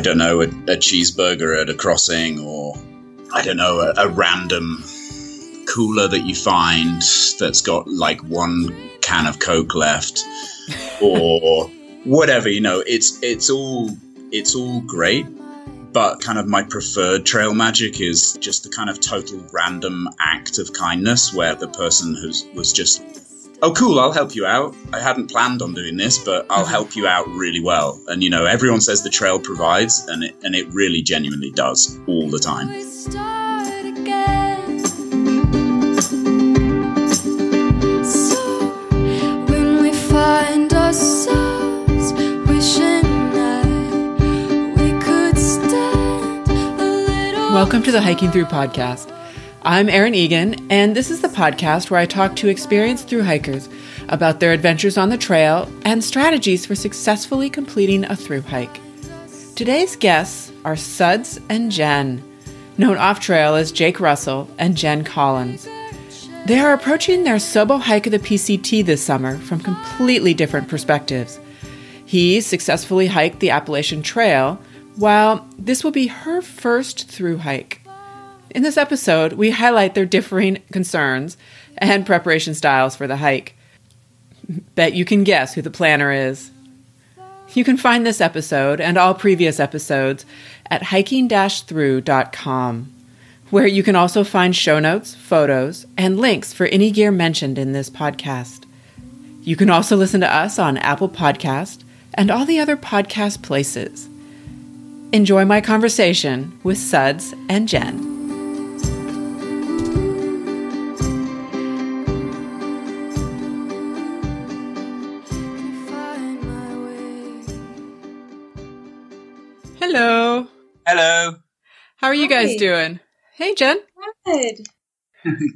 I don't know, a cheeseburger at a crossing, or I don't know, a random cooler that you find that's got like one can of Coke left or whatever, you know, it's all great. But kind of my preferred trail magic is just the kind of total random act of kindness where the person was just, oh, cool, I'll help you out. I hadn't planned on doing this, but I'll help you out really well. And, you know, everyone says the trail provides, and it really genuinely does all the time. Welcome to the Hiking Through Podcast. I'm Erin Egan, and this is the podcast where I talk to experienced through hikers about their adventures on the trail and strategies for successfully completing a through hike. Today's guests are Suds and Jen, known off trail as Jake Russell and Jen Collins. They are approaching their Sobo hike of the PCT this summer from completely different perspectives. He successfully hiked the Appalachian Trail, while this will be her first through hike. In this episode, we highlight their differing concerns and preparation styles for the hike. Bet you can guess who the planner is. You can find this episode and all previous episodes at hiking-through.com, where you can also find show notes, photos, and links for any gear mentioned in this podcast. You can also listen to us on Apple Podcasts and all the other podcast places. Enjoy my conversation with Suds and Jen. Hello. Hello. How are you guys doing? Hey, Jen. Good.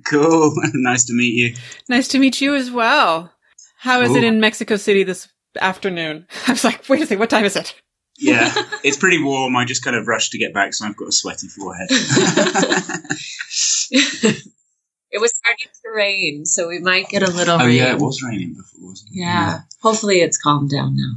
Cool. Nice to meet you. Nice to meet you as well. How is it in Mexico City this afternoon? I was like, wait a second, what time is it? Yeah, it's pretty warm. I just kind of rushed to get back, so I've got a sweaty forehead. It was starting to rain, so we might get a little rain. Oh, yeah, it was raining before, wasn't it? Yeah. Hopefully it's calmed down now.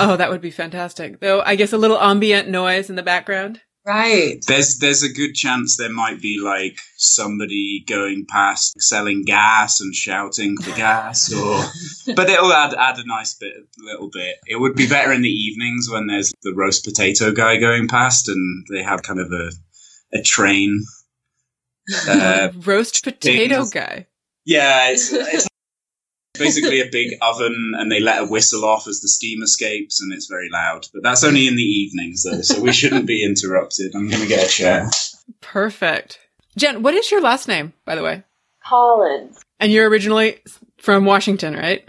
Oh, that would be fantastic. Though I guess a little ambient noise in the background. Right. There's a good chance there might be like somebody going past selling gas and shouting for gas, but it'll add a nice bit, a little bit. It would be better in the evenings when there's the roast potato guy going past and they have kind of a train. Roast potato guy. Yeah, it's basically a big oven, and they let a whistle off as the steam escapes, and it's very loud. But that's only in the evenings, though, so we shouldn't be interrupted. I'm going to get a chair. Perfect. Jen, what is your last name, by the way? Collins. And you're originally from Washington, right?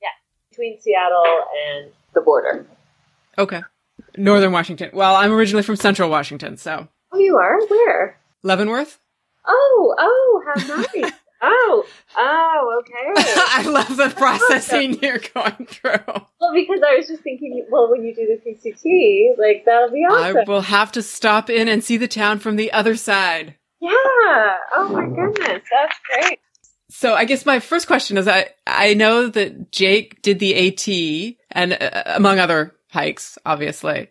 Yeah, between Seattle and the border. Okay. Northern Washington. Well, I'm originally from Central Washington, so. Oh, you are? Where? Leavenworth. Oh, how nice. Oh, okay. I love the processing you're going through. Well, because I was just thinking, when you do the PCT, like, that'll be awesome. I will have to stop in and see the town from the other side. Yeah. Oh, my goodness. That's great. So I guess my first question is, I know that Jake did the AT, and among other hikes, obviously.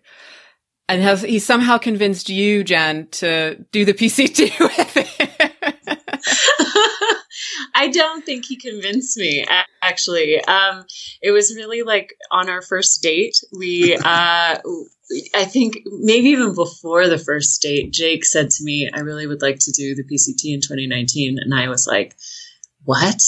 And he somehow convinced you, Jen, to do the PCT with him. I don't think he convinced me, actually. It was really like on our first date. I think maybe even before the first date, Jake said to me, I really would like to do the PCT in 2019. And I was like, what?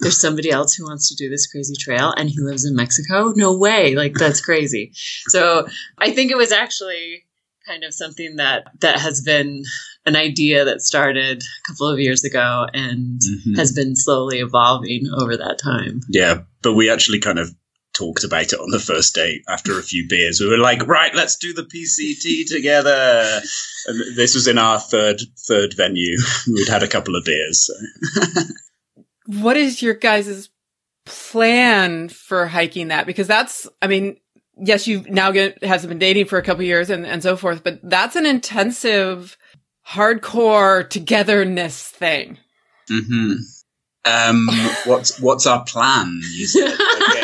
There's somebody else who wants to do this crazy trail and he lives in Mexico? No way. Like, that's crazy. So I think it was actually kind of something that has been an idea that started a couple of years ago and has been slowly evolving over that time. Yeah, but we actually kind of talked about it on the first date after a few beers. We were like, right, let's do the PCT together. And this was in our third venue. We'd had a couple of beers. So. What is your guys' plan for hiking that? Because that's, I mean, yes, you've now hasn't been dating for a couple of years and so forth, but that's an intensive hardcore togetherness thing. Mm-hmm. What's our plan? You said. Okay.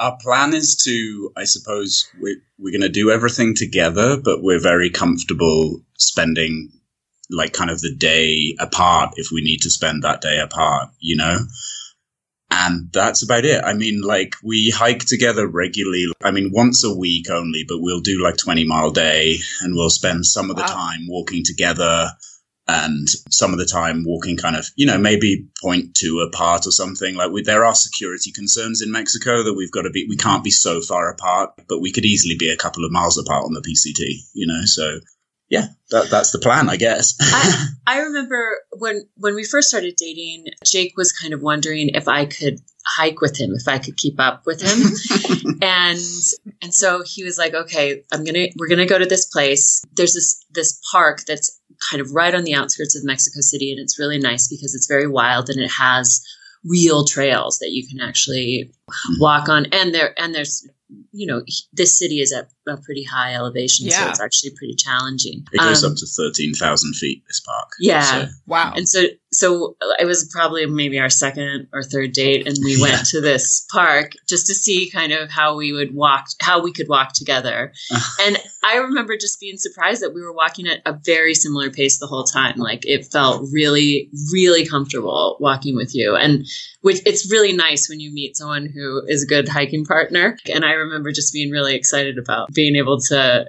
Our plan is to, I suppose, we're going to do everything together, but we're very comfortable spending like kind of the day apart if we need to spend that day apart, you know? And that's about it. I mean, like, we hike together regularly. I mean, once a week only, but we'll do like 20-mile day, and we'll spend some of the time walking together and some of the time walking kind of, you know, maybe 0.2 apart or something. Like, there are security concerns in Mexico that we can't be so far apart, but we could easily be a couple of miles apart on the PCT, you know, so... Yeah, that's the plan, I guess. I remember when we first started dating, Jake was kind of wondering if I could hike with him, if I could keep up with him. and so he was like, okay, we're going to go to this place. There's this park that's kind of right on the outskirts of Mexico City. And it's really nice because it's very wild and it has real trails that you can actually walk on. And there's you know, this city is at a pretty high elevation, so it's actually pretty challenging. It goes up to 13,000 feet, this park. Yeah. So, wow. And so it was probably maybe our second or third date, and we went to this park just to see kind of how we could walk together. And I remember just being surprised that we were walking at a very similar pace the whole time. Like, it felt really, really comfortable walking with you. And which it's really nice when you meet someone who is a good hiking partner. And I remember just being really excited about being able to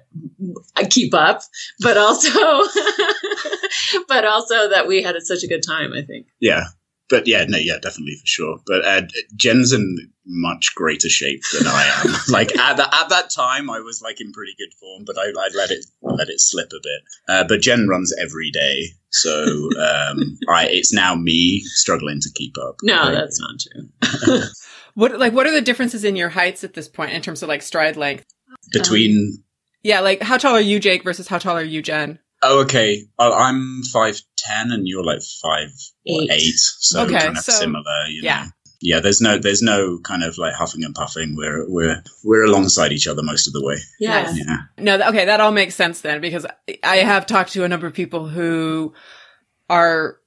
keep up, but also that we had such a good time, I think. Yeah. But definitely, for sure. But Jen's in much greater shape than I am. Like, at that time, I was like in pretty good form, but I let it slip a bit. But Jen runs every day, so it's now me struggling to keep up. No, right? That's not true. What are the differences in your heights at this point in terms of like stride length? Like, how tall are you, Jake, versus how tall are you, Jen? Oh, okay. I'm 5'10", and you're like 5'8", so okay, kind of similar. You know? Yeah, yeah. There's no kind of like huffing and puffing. We're alongside each other most of the way. Yes. Yeah. No. Okay, that all makes sense then, because I have talked to a number of people who are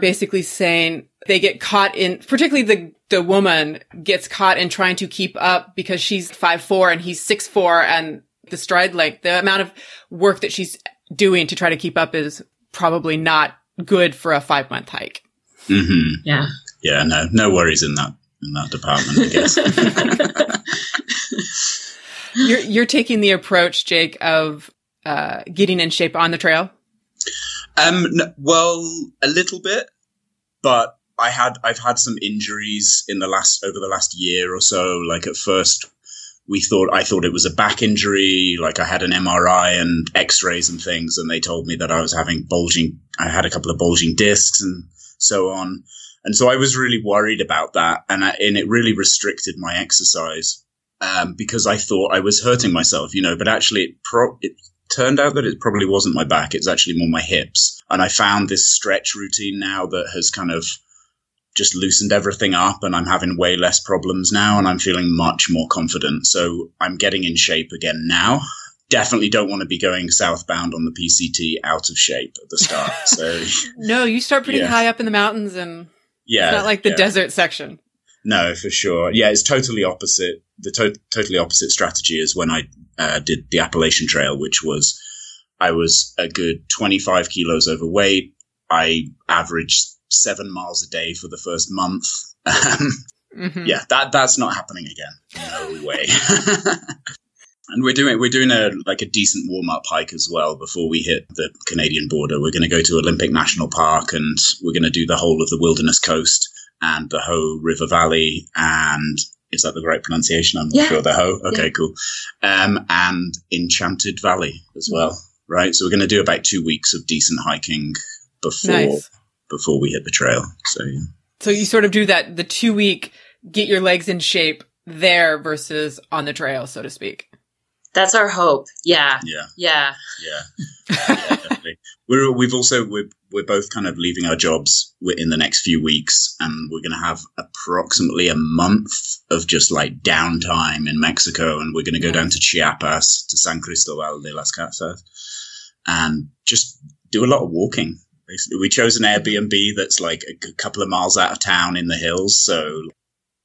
basically saying they get caught in, particularly the woman gets caught in trying to keep up because she's 5'4" and he's 6'4", and the stride length, the amount of work that she's doing to try to keep up is probably not good for a 5-month hike. Mm-hmm. Yeah. Yeah. No worries in that department, I guess. You're taking the approach, Jake, of getting in shape on the trail. Well, a little bit, but I've had some injuries over the last year or so. Like, at first, I thought it was a back injury. Like, I had an MRI and x-rays and things, and they told me that I was having I had a couple of bulging discs and so on. And so I was really worried about that. And it really restricted my exercise, because I thought I was hurting myself, you know, but actually it turned out that it probably wasn't my back. It's actually more my hips. And I found this stretch routine now that has kind of just loosened everything up, and I'm having way less problems now, and I'm feeling much more confident. So I'm getting in shape again now. Definitely don't want to be going southbound on the PCT out of shape at the start. So no, you start pretty high up in the mountains, and it's not like the desert section. No, for sure. Yeah, it's totally opposite. The totally opposite strategy is when I did the Appalachian Trail, which was I was a good 25 kilos overweight. I averaged 7 miles a day for the first month. Yeah, that's not happening again. No way. And we're doing a decent warm-up hike as well before we hit the Canadian border. We're going to go to Olympic National Park, and we're going to do the whole of the Wilderness Coast and the Hoh River Valley. And is that the right pronunciation? I'm not sure. The Hoh. Okay, cool. And Enchanted Valley as well. Right. So we're going to do about 2 weeks of decent hiking before we hit the trail. So, yeah. So you sort of do that, the 2 week, get your legs in shape there versus on the trail, so to speak. That's our hope. Yeah. Yeah. Yeah. Yeah. Yeah, definitely. We're both kind of leaving our jobs in the next few weeks, and we're going to have approximately a month of just like downtime in Mexico. And we're going to go down to Chiapas, to San Cristóbal de las Casas, and just do a lot of walking. We chose an Airbnb that's like a couple of miles out of town in the hills. So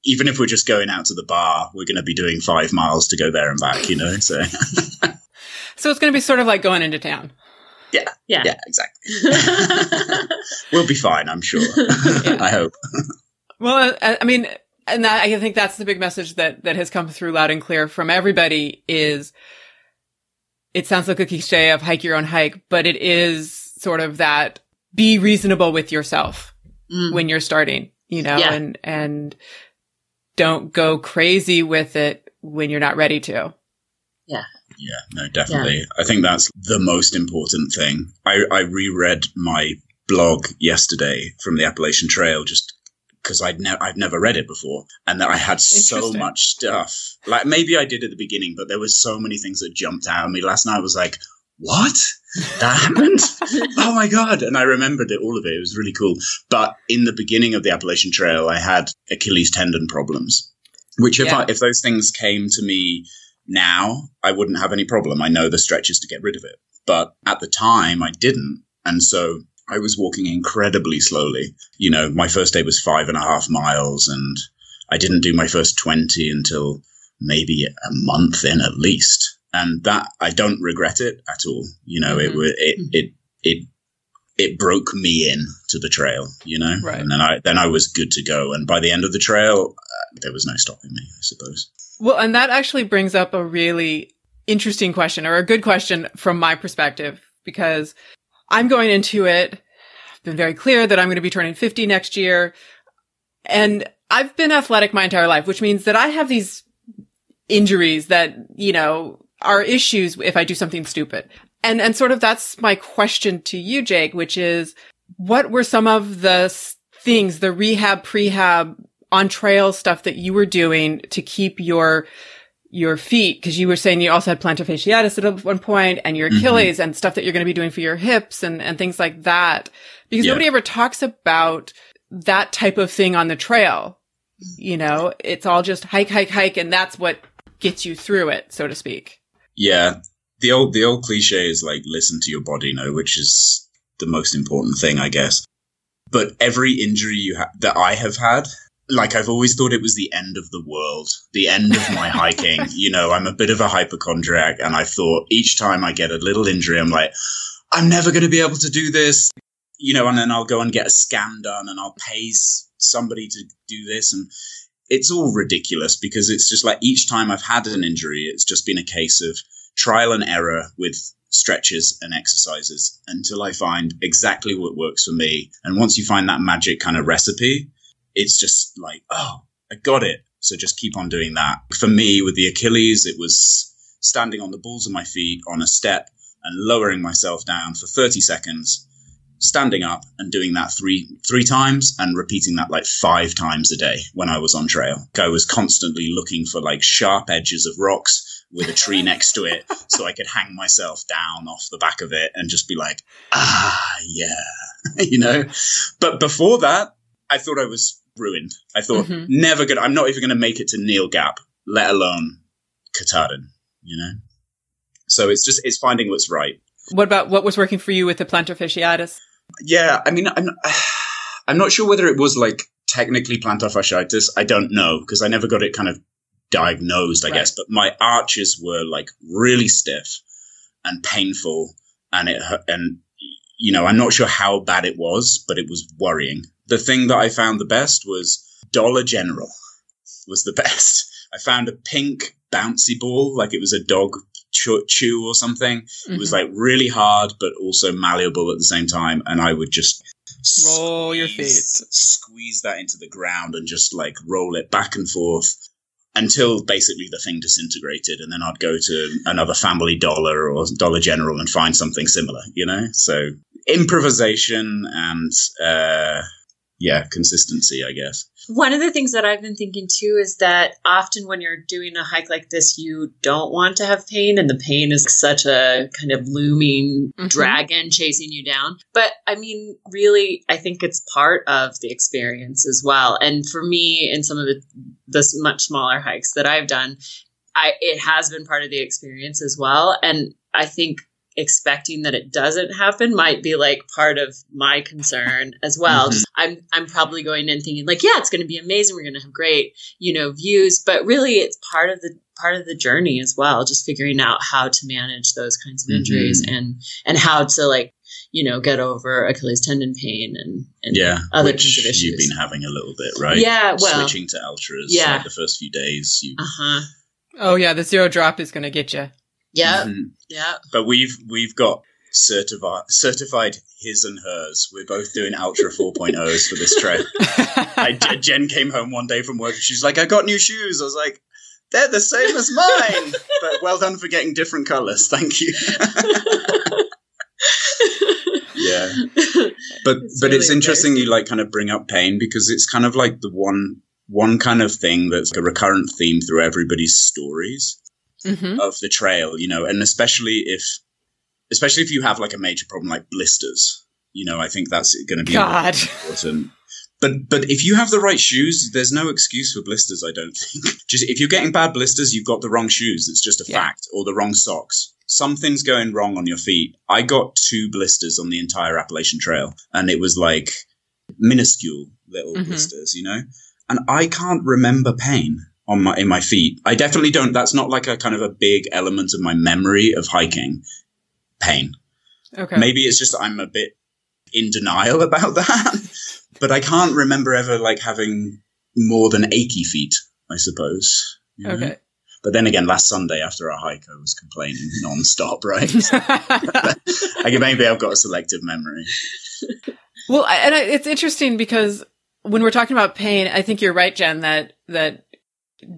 even if we're just going out to the bar, we're going to be doing 5 miles to go there and back, you know? So so it's going to be sort of like going into town. Yeah. Yeah. Yeah, exactly. We'll be fine, I'm sure. Yeah. I hope. Well, I mean, and that, I think that's the big message that has come through loud and clear from everybody is it sounds like a cliche of hike your own hike, but it is sort of that be reasonable with yourself when you're starting, you know, yeah. and don't go crazy with it when you're not ready to. Yeah. Yeah, no, definitely. Yeah. I think that's the most important thing. I reread my blog yesterday from the Appalachian Trail just because I've never read it before, and that I had so much stuff. Like maybe I did at the beginning, but there was so many things that jumped out at me. Last night I was like, what? That happened? Oh my God. And I remembered it, all of it. It was really cool. But in the beginning of the Appalachian Trail, I had Achilles tendon problems, which if those things came to me now, I wouldn't have any problem. I know the stretches to get rid of it. But at the time, I didn't. And so I was walking incredibly slowly. You know, my first day was 5.5 miles, and I didn't do my first 20 until maybe a month in at least. And that, I don't regret it at all. You know, it broke me in to the trail, you know? Right. And then I was good to go. And by the end of the trail, there was no stopping me, I suppose. Well, and that actually brings up a really interesting question, or a good question from my perspective, because I'm going into it. I've been very clear that I'm going to be turning 50 next year. And I've been athletic my entire life, which means that I have these injuries that, you know, are issues if I do something stupid. And sort of that's my question to you, Jake, which is what were some of the things, the rehab, prehab, on trail stuff that you were doing to keep your feet, because you were saying you also had plantar fasciitis at one point, and your Achilles and stuff that you're going to be doing for your hips and things like that, because nobody ever talks about that type of thing on the trail. You know, it's all just hike, and that's what gets you through it, so to speak. Yeah, the old cliche is like listen to your body, no, which is the most important thing, I guess. But every injury that I have had. Like, I've always thought it was the end of the world, the end of my hiking. You know, I'm a bit of a hypochondriac, and I thought each time I get a little injury, I'm like, I'm never going to be able to do this. You know, and then I'll go and get a scan done, and I'll pay somebody to do this. And it's all ridiculous, because it's just like each time I've had an injury, it's just been a case of trial and error with stretches and exercises until I find exactly what works for me. And once you find that magic kind of recipe, it's just like, oh, I got it. So just keep on doing that. For me, with the Achilles, it was standing on the balls of my feet on a step and lowering myself down for 30 seconds, standing up and doing that three times, and repeating that like 5 times a day when I was on trail. I was constantly looking for like sharp edges of rocks with a tree next to it so I could hang myself down off the back of it and just be like, ah, yeah, you know. But before that, I thought I was ruined. I thought I'm not even going to make it to Neel Gap, let alone Katadin, you know? So it's just, it's finding what's right. What was working for you with the plantar fasciitis? Yeah. I mean, I'm not sure whether it was like technically plantar fasciitis. I don't know, because I never got it kind of diagnosed, I guess, but my arches were like really stiff and painful, and it hurt, and you know, I'm not sure how bad it was, but it was worrying. The thing that I found the best was Dollar General was the best. I found a pink bouncy ball, like it was a dog chew or something. Mm-hmm. It was like really hard, but also malleable at the same time. And I would just roll your feet, squeeze that into the ground and just like roll it back and forth until basically the thing disintegrated. And then I'd go to another Family Dollar or Dollar General and find something similar, you know? So improvisation and, consistency, I guess. One of the things that I've been thinking too is that often when you're doing a hike like this, you don't want to have pain, and the pain is such a kind of looming dragon chasing you down. But I mean, really, I think it's part of the experience as well. And for me, in some of the much smaller hikes that I've done, it has been part of the experience as well. And I think expecting that it doesn't happen might be like part of my concern as well. Mm-hmm. Just, I'm probably going in thinking like, yeah, it's going to be amazing. We're going to have great, views, but really it's part of the journey as well. Just figuring out how to manage those kinds of injuries and how to get over Achilles tendon pain and other kinds of issues. You've been having a little bit, right? Yeah. Well, switching to Altras. Yeah. Like the first few days. Oh yeah. The zero drop is going to get you. Yeah. Mm-hmm. Yeah. But we've got certified his and hers. We're both doing Ultra 4.0s for this trail. Jen came home one day from work and she's like, I got new shoes. I was like, they're the same as mine. But well done for getting different colors. Thank you. Yeah. But it's really interesting you kind of bring up pain, because it's kind of like the one kind of thing that's a recurrent theme through everybody's stories. Mm-hmm. Of the trail, and especially if you have a major problem like blisters, I think that's going to be important. But if you have the right shoes, there's no excuse for blisters, I don't think. Just if you're getting bad blisters, you've got the wrong shoes. It's just a fact, or the wrong socks. Something's going wrong on your feet. I got 2 blisters on the entire Appalachian Trail, and it was like minuscule little blisters, And I can't remember pain in my feet. I definitely don't. That's not like a kind of a big element of my memory of hiking. Pain. Okay. Maybe it's just I'm a bit in denial about that, but I can't remember ever having more than achy feet, I suppose. Okay. But then again, last Sunday after our hike, I was complaining nonstop, right? Maybe I've got a selective memory. Well, and it's interesting because when we're talking about pain, I think you're right, Jen, that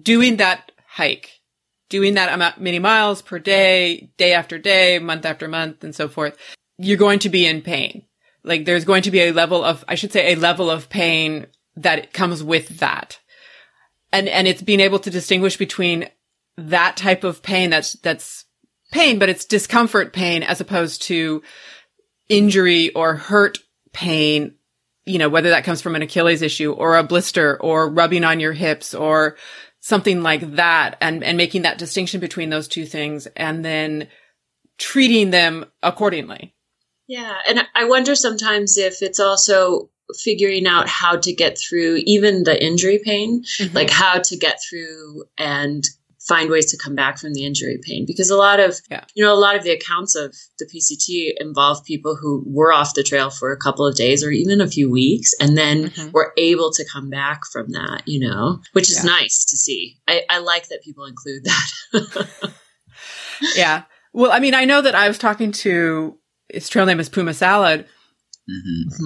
doing that hike, doing that amount, many miles per day, day after day, month after month, and so forth, you're going to be in pain. There's going to be a level of pain that comes with that. And it's being able to distinguish between that type of pain that's pain, but it's discomfort pain as opposed to injury or hurt pain, whether that comes from an Achilles issue or a blister or rubbing on your hips or something like that, and making that distinction between those two things and then treating them accordingly. Yeah. And I wonder sometimes if it's also figuring out how to get through even the injury pain, how to get through and find ways to come back from the injury pain. Because a lot of the accounts of the PCT involve people who were off the trail for a couple of days or even a few weeks and then were able to come back from that, which is nice to see. I like that people include that. Yeah. Well, I know that I was talking to, his trail name is Puma Salad,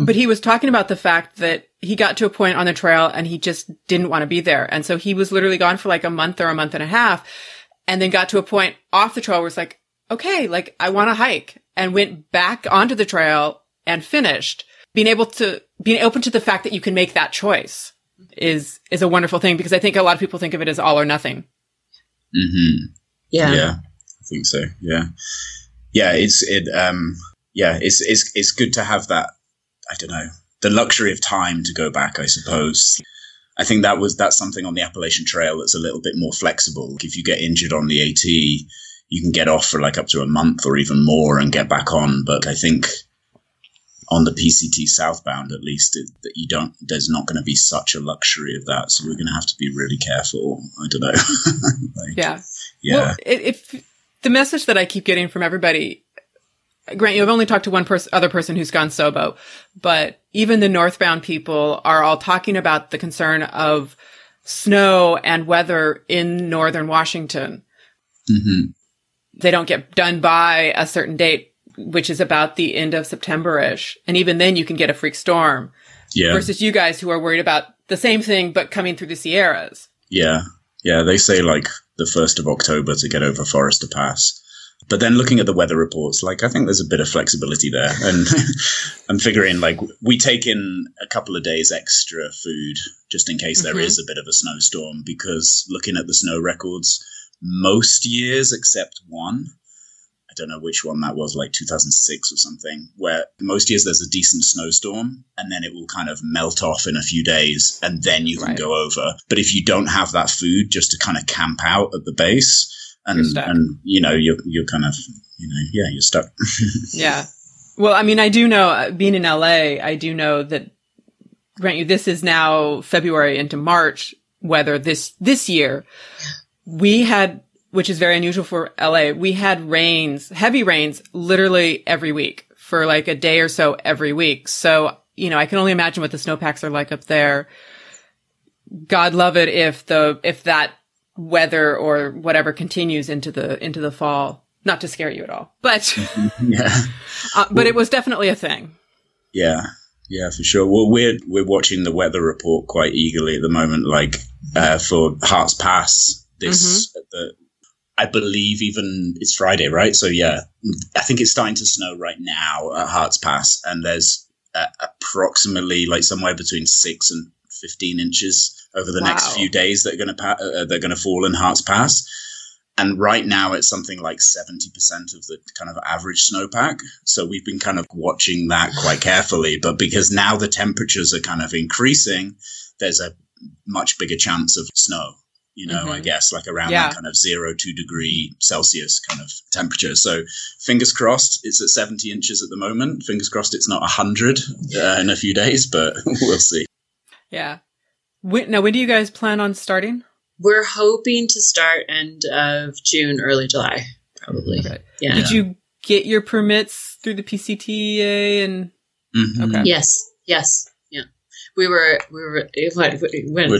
but he was talking about the fact that he got to a point on the trail and he just didn't want to be there. And so he was literally gone for a month or a month and a half, and then got to a point off the trail where it's okay, I want to hike, and went back onto the trail and finished. Being open to the fact that you can make that choice is a wonderful thing, because I think a lot of people think of it as all or nothing. Mm-hmm. Yeah. Yeah. I think so. Yeah. Yeah. It's good to have that, I don't know, the luxury of time to go back, I suppose. I think that's something on the Appalachian Trail that's a little bit more flexible. If you get injured on the AT, you can get off for up to a month or even more and get back on. But I think on the PCT southbound, at least, there's not going to be such a luxury of that. So we're going to have to be really careful. I don't know. Yeah. Well, if the message that I keep getting from everybody. Grant, you've only talked to one other person who's gone Sobo, but even the northbound people are all talking about the concern of snow and weather in northern Washington. Mm-hmm. They don't get done by a certain date, which is about the end of September-ish. And even then you can get a freak storm versus you guys who are worried about the same thing, but coming through the Sierras. Yeah. Yeah. They say the 1st of October to get over Forrester Pass. But then looking at the weather reports, I think there's a bit of flexibility there. And I'm figuring, we take in a couple of days extra food just in case there is a bit of a snowstorm, because looking at the snow records, most years except one, I don't know which one that was, 2006 or something, where most years there's a decent snowstorm and then it will kind of melt off in a few days and then you can go over. But if you don't have that food just to kind of camp out at the base, and you know, you're kind of, you know, yeah, you're stuck. Yeah. Well, I mean, I do know, being in LA, I do know that, grant you, this is now February into March weather this year. We had, which is very unusual for LA, we had rains, heavy rains, literally every week for like a day or so every week. So, you know, I can only imagine what the snowpacks are like up there. God love it if that weather or whatever continues into the fall. Not to scare you at all, but yeah. But it was definitely a thing. Yeah, yeah, for sure. Well, we're watching the weather report quite eagerly at the moment, like for Hart's Pass. This, mm-hmm. I believe even it's Friday, right? So yeah, I think it's starting to snow right now at Hart's Pass, and there's approximately like somewhere between 6 and 15 inches over the next few days that are going to fall in Hart's Pass. And right now it's something like 70% of the kind of average snowpack. So we've been kind of watching that quite carefully. But because now the temperatures are kind of increasing, there's a much bigger chance of snow, you know, mm-hmm. I guess, like around that kind of 0-2 degree Celsius kind of temperature. So fingers crossed it's at 70 inches at the moment. Fingers crossed it's not 100 in a few days, but we'll see. Yeah. Now, when do you guys plan on starting? We're hoping to start end of June, early July, probably. Okay. Yeah. Did you get your permits through the PCTA and? Mm-hmm. Okay. Yes, yeah. We were. When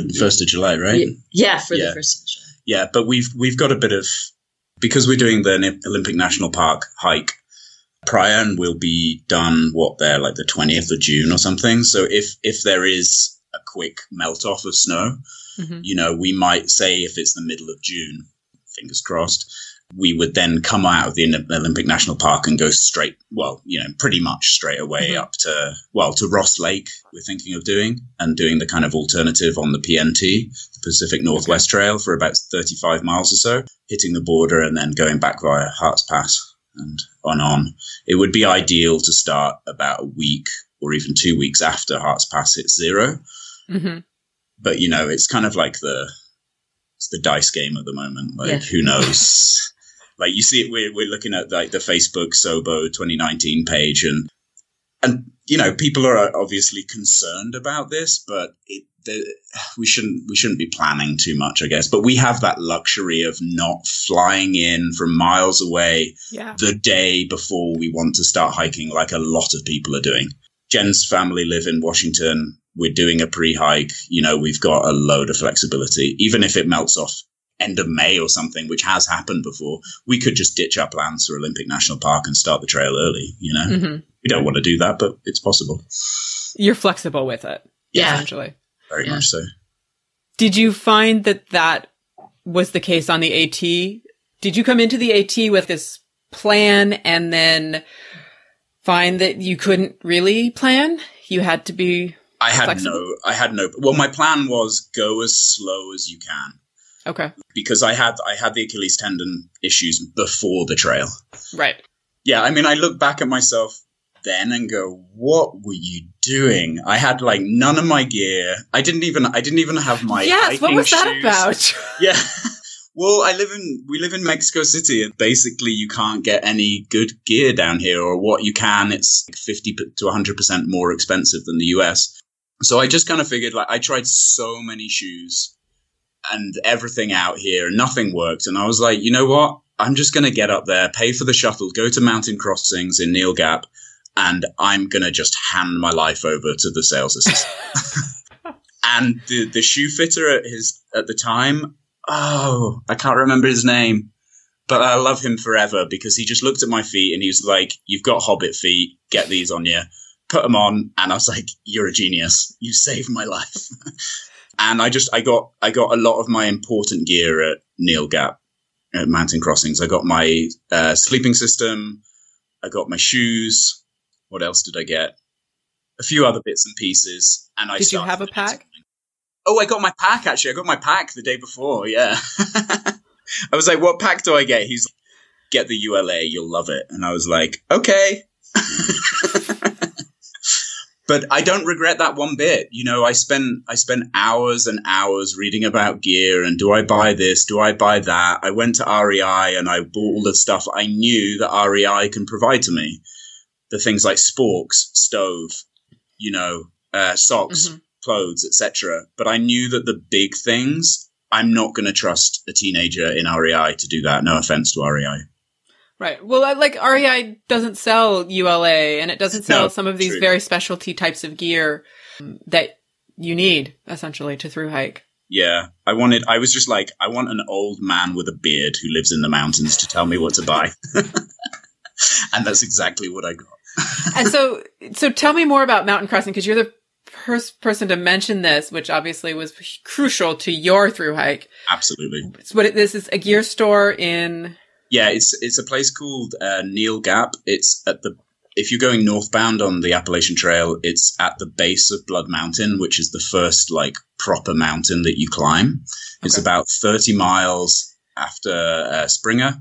1st of July, right? Yeah, for the 1st of July. Yeah, but we've got a bit of, because we're doing the Olympic National Park hike prior, and we'll be done like the 20th of June or something. So if there is a quick melt off of snow. Mm-hmm. You know, we might say if it's the middle of June, fingers crossed, we would then come out of the Olympic National Park and go straight, well, you know, pretty much straight away mm-hmm. up to, to Ross Lake, we're thinking of doing the kind of alternative on the PNT, the Pacific Northwest Trail, for about 35 miles or so, hitting the border and then going back via Hart's Pass and on. It would be ideal to start about a week or even 2 weeks after Hart's Pass hits 0. Mm-hmm. But, you know, it's kind of like it's the dice game at the moment. Like, who knows? Like, you see it, we're looking at, like, the Facebook Sobo 2019 page. And you know, people are obviously concerned about this, but we shouldn't be planning too much, I guess. But we have that luxury of not flying in from miles away the day before we want to start hiking, like a lot of people are doing. Jen's family live in Washington. We're doing a pre-hike. You know, we've got a load of flexibility. Even if it melts off end of May or something, which has happened before, we could just ditch our plans for Olympic National Park and start the trail early, you know? Mm-hmm. We don't want to do that, but it's possible. You're flexible with it, essentially. Very much so. Did you find that was the case on the AT? Did you come into the AT with this plan and then find that you couldn't really plan? You had to be... I had no. Well, my plan was go as slow as you can. Okay. Because I had the Achilles tendon issues before the trail. Right. Yeah. I mean, I look back at myself then and go, "What were you doing?" I had like none of my gear. I didn't even have my hiking shoes. What was that about? Yeah. Well, we live in Mexico City, and basically you can't get any good gear down here, or what you can, it's 50 to 100% more expensive than the US. So I just kind of figured, like, I tried so many shoes and everything out here and nothing worked. And I was like, you know what? I'm just going to get up there, pay for the shuttle, go to Mountain Crossings in Neel Gap, and I'm going to just hand my life over to the sales assistant. And the shoe fitter at the time, oh, I can't remember his name, but I love him forever because he just looked at my feet and he was like, "You've got hobbit feet, get these on you." Put them on, and I was like, "You're a genius. You saved my life." And I got a lot of my important gear at Neel Gap, at Mountain Crossings. I got my sleeping system. I got my shoes. What else did I get? A few other bits and pieces. And I did you have a pack? Oh, I got my pack, actually. I got my pack the day before, yeah. I was like, "What pack do I get?" He's like, "Get the ULA, you'll love it." And I was like, "Okay." But I don't regret that one bit. You know, I spent hours and hours reading about gear and do I buy this? Do I buy that? I went to REI and I bought all the stuff I knew that REI can provide to me. The things like sporks, stove, you know, socks, mm-hmm. clothes, etc. But I knew that the big things, I'm not going to trust a teenager in REI to do that. No offense to REI. Right. Well, like REI doesn't sell ULA and it doesn't sell some of these true. Very specialty types of gear that you need essentially to through hike. Yeah. I want an old man with a beard who lives in the mountains to tell me what to buy. And that's exactly what I got. And so tell me more about Mountain Crossing, because you're the first person to mention this, which obviously was crucial to your through hike. Absolutely. So this is a gear store in... Yeah, it's a place called Neel Gap. It's if you're going northbound on the Appalachian Trail, it's at the base of Blood Mountain, which is the first like proper mountain that you climb. Okay. It's about 30 miles after Springer.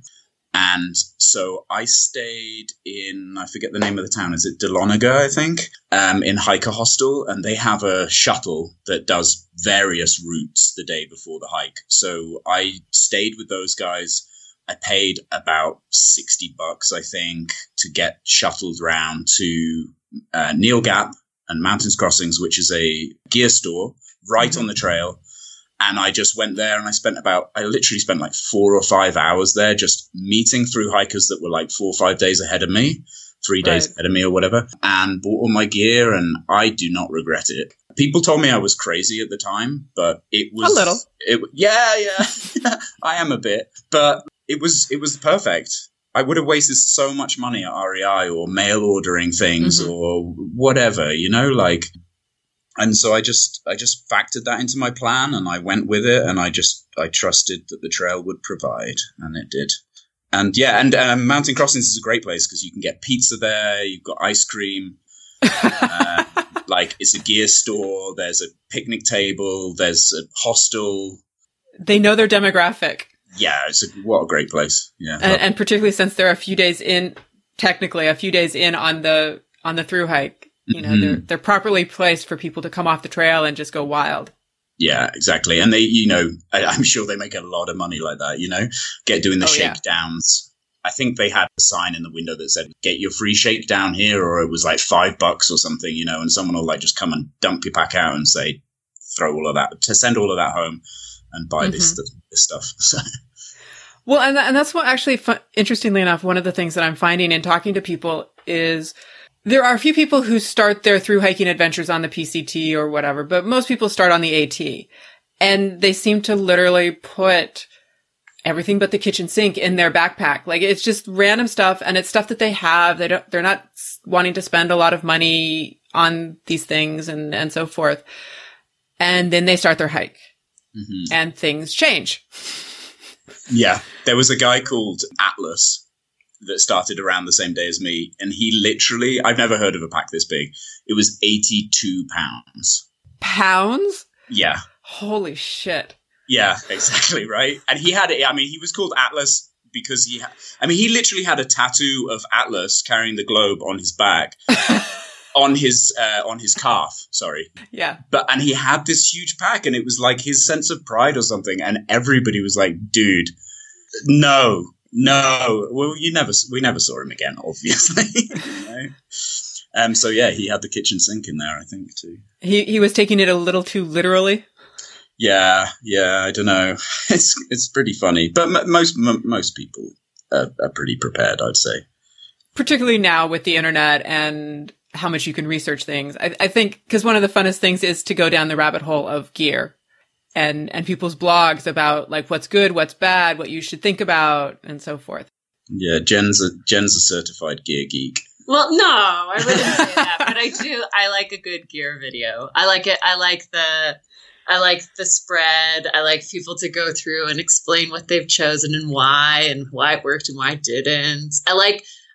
And so I stayed in, I forget the name of the town, is it Dahlonega, I think, in hiker hostel. And they have a shuttle that does various routes the day before the hike. So I stayed with those guys. I paid about $60, I think, to get shuttled round to Neel Gap and Mountain Crossings, which is a gear store right mm-hmm. on the trail. And I just went there and I literally spent like 4 or 5 hours there just meeting through hikers that were like 4 or 5 days ahead of me, 3 days ahead of me or whatever, and bought all my gear. And I do not regret it. People told me I was crazy at the time, but it was... A little. Yeah. I am a bit. But... It was perfect. I would have wasted so much money at REI or mail ordering things mm-hmm. or whatever, you know, like, and so I just factored that into my plan and I went with it and I trusted that the trail would provide, and it did. And yeah, and Mountain Crossings is a great place because you can get pizza there. You've got ice cream, like it's a gear store. There's a picnic table. There's a hostel. They know their demographic. Yeah, what a great place. Yeah, and particularly since they're a few days in on the through hike, you know, mm-hmm. they're properly placed for people to come off the trail and just go wild. Yeah, exactly. And they, you know, I'm sure they make a lot of money like that. You know, get doing the shakedowns. Yeah. I think they had a sign in the window that said, "Get your free shakedown here," or it was like $5 or something. You know, and someone will like just come and dump your pack out and say, "Throw all of that to send all of that home." And buy mm-hmm. this stuff. So. Well, and that's what actually, interestingly enough, one of the things that I'm finding in talking to people is there are a few people who start their through hiking adventures on the PCT or whatever, but most people start on the AT. And they seem to literally put everything but the kitchen sink in their backpack. Like, it's just random stuff, and it's stuff that they have. They're not wanting to spend a lot of money on these things and so forth. And then they start their hike. Mm-hmm. And things change. Yeah. There was a guy called Atlas that started around the same day as me. And he literally, I've never heard of a pack this big. It was 82 pounds. Pounds? Yeah. Holy shit. Yeah, exactly. Right. And he had it. I mean, he was called Atlas because he literally had a tattoo of Atlas carrying the globe on his back. On his calf, sorry. Yeah. And he had this huge pack, and it was like his sense of pride or something. And everybody was like, "Dude, no." Well, we never saw him again, obviously. You know? So yeah, he had the kitchen sink in there, I think, too. He was taking it a little too literally. Yeah. I don't know. It's pretty funny, but most people are pretty prepared, I'd say. Particularly now with the internet and how much you can research things. I think because one of the funnest things is to go down the rabbit hole of gear and people's blogs about like what's good, what's bad, what you should think about, and so forth. Yeah, Jen's a certified gear geek. Well, no, I wouldn't say that, but I do. I like a good gear video. I like it. I like the spread. I like people to go through and explain what they've chosen and why it worked and why it didn't.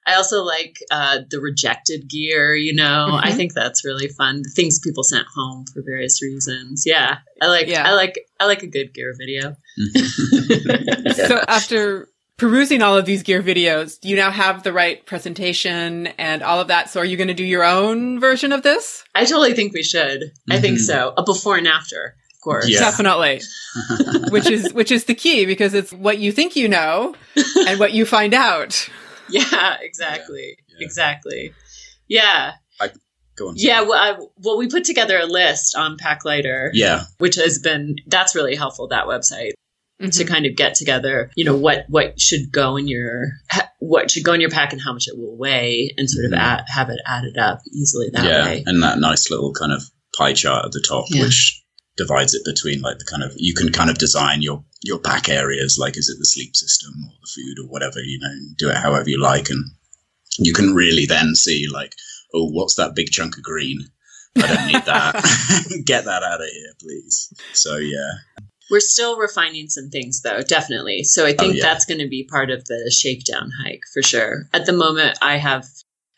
I also like the rejected gear, you know. Mm-hmm. I think that's really fun. The things people sent home for various reasons. Yeah. I like a good gear video. Mm-hmm. So after perusing all of these gear videos, you now have the right presentation and all of that. So are you going to do your own version of this? I totally think we should. Mm-hmm. I think so. A before and after, of course. Yeah. Definitely. Which is the key, because it's what you think you know and what you find out. Yeah, exactly. Yeah. Yeah. Exactly. Yeah. Go on. Yeah. Well, we put together a list on Packlighter. Yeah. Which has been, that's really helpful, that website. Mm-hmm. To kind of get together, you know, what should go in your, what should go in your pack and how much it will weigh, and sort of have it added up easily that way. And that nice little kind of pie chart at the top, which divides it between like the kind of, you can kind of design your pack areas, like is it the sleep system or the food or whatever, you know, do it however you like. And you can really then see like, oh, what's that big chunk of green? I don't need that. Get that out of here, please. So yeah. We're still refining some things, though, definitely. So I think that's going to be part of the shakedown hike for sure. At the moment, I have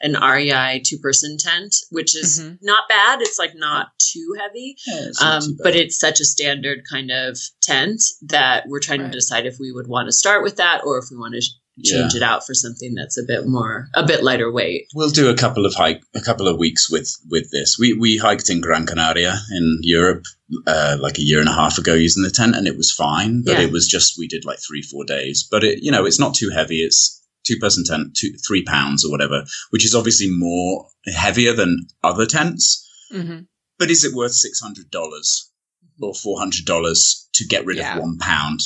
an REI 2-person tent, which is not bad. It's like not too heavy, not too bad. But it's such a standard kind of tent that we're trying to decide if we would want to start with that or if we want to change it out for something that's a bit lighter weight. We'll do a couple of weeks with this. We hiked in Gran Canaria in Europe like a year and a half ago using the tent, and it was fine, but it was just, we did like 3-4 days, but it, you know, it's not too heavy. It's 2-person tent, 3 pounds or whatever, which is obviously more heavier than other tents. Mm-hmm. But is it worth $600 or $400 to get rid of 1 pound?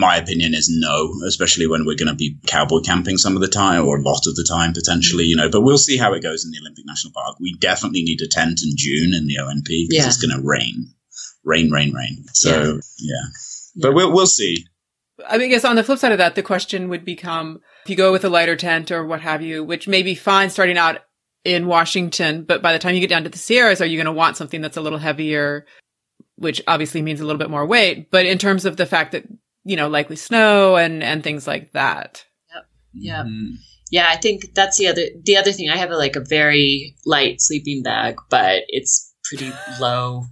My opinion is no, especially when we're going to be cowboy camping some of the time, or a lot of the time potentially, you know, but we'll see how it goes in the Olympic National Park. We definitely need a tent in June in the ONP because it's going to rain. So but we'll see. I mean, I guess on the flip side of that, the question would become, if you go with a lighter tent or what have you, which may be fine starting out in Washington, but by the time you get down to the Sierras, are you going to want something that's a little heavier, which obviously means a little bit more weight, but in terms of the fact that, you know, likely snow and things like that. Yep. Yeah. Mm-hmm. Yeah. I think that's the other thing. I have a very light sleeping bag, but it's pretty low.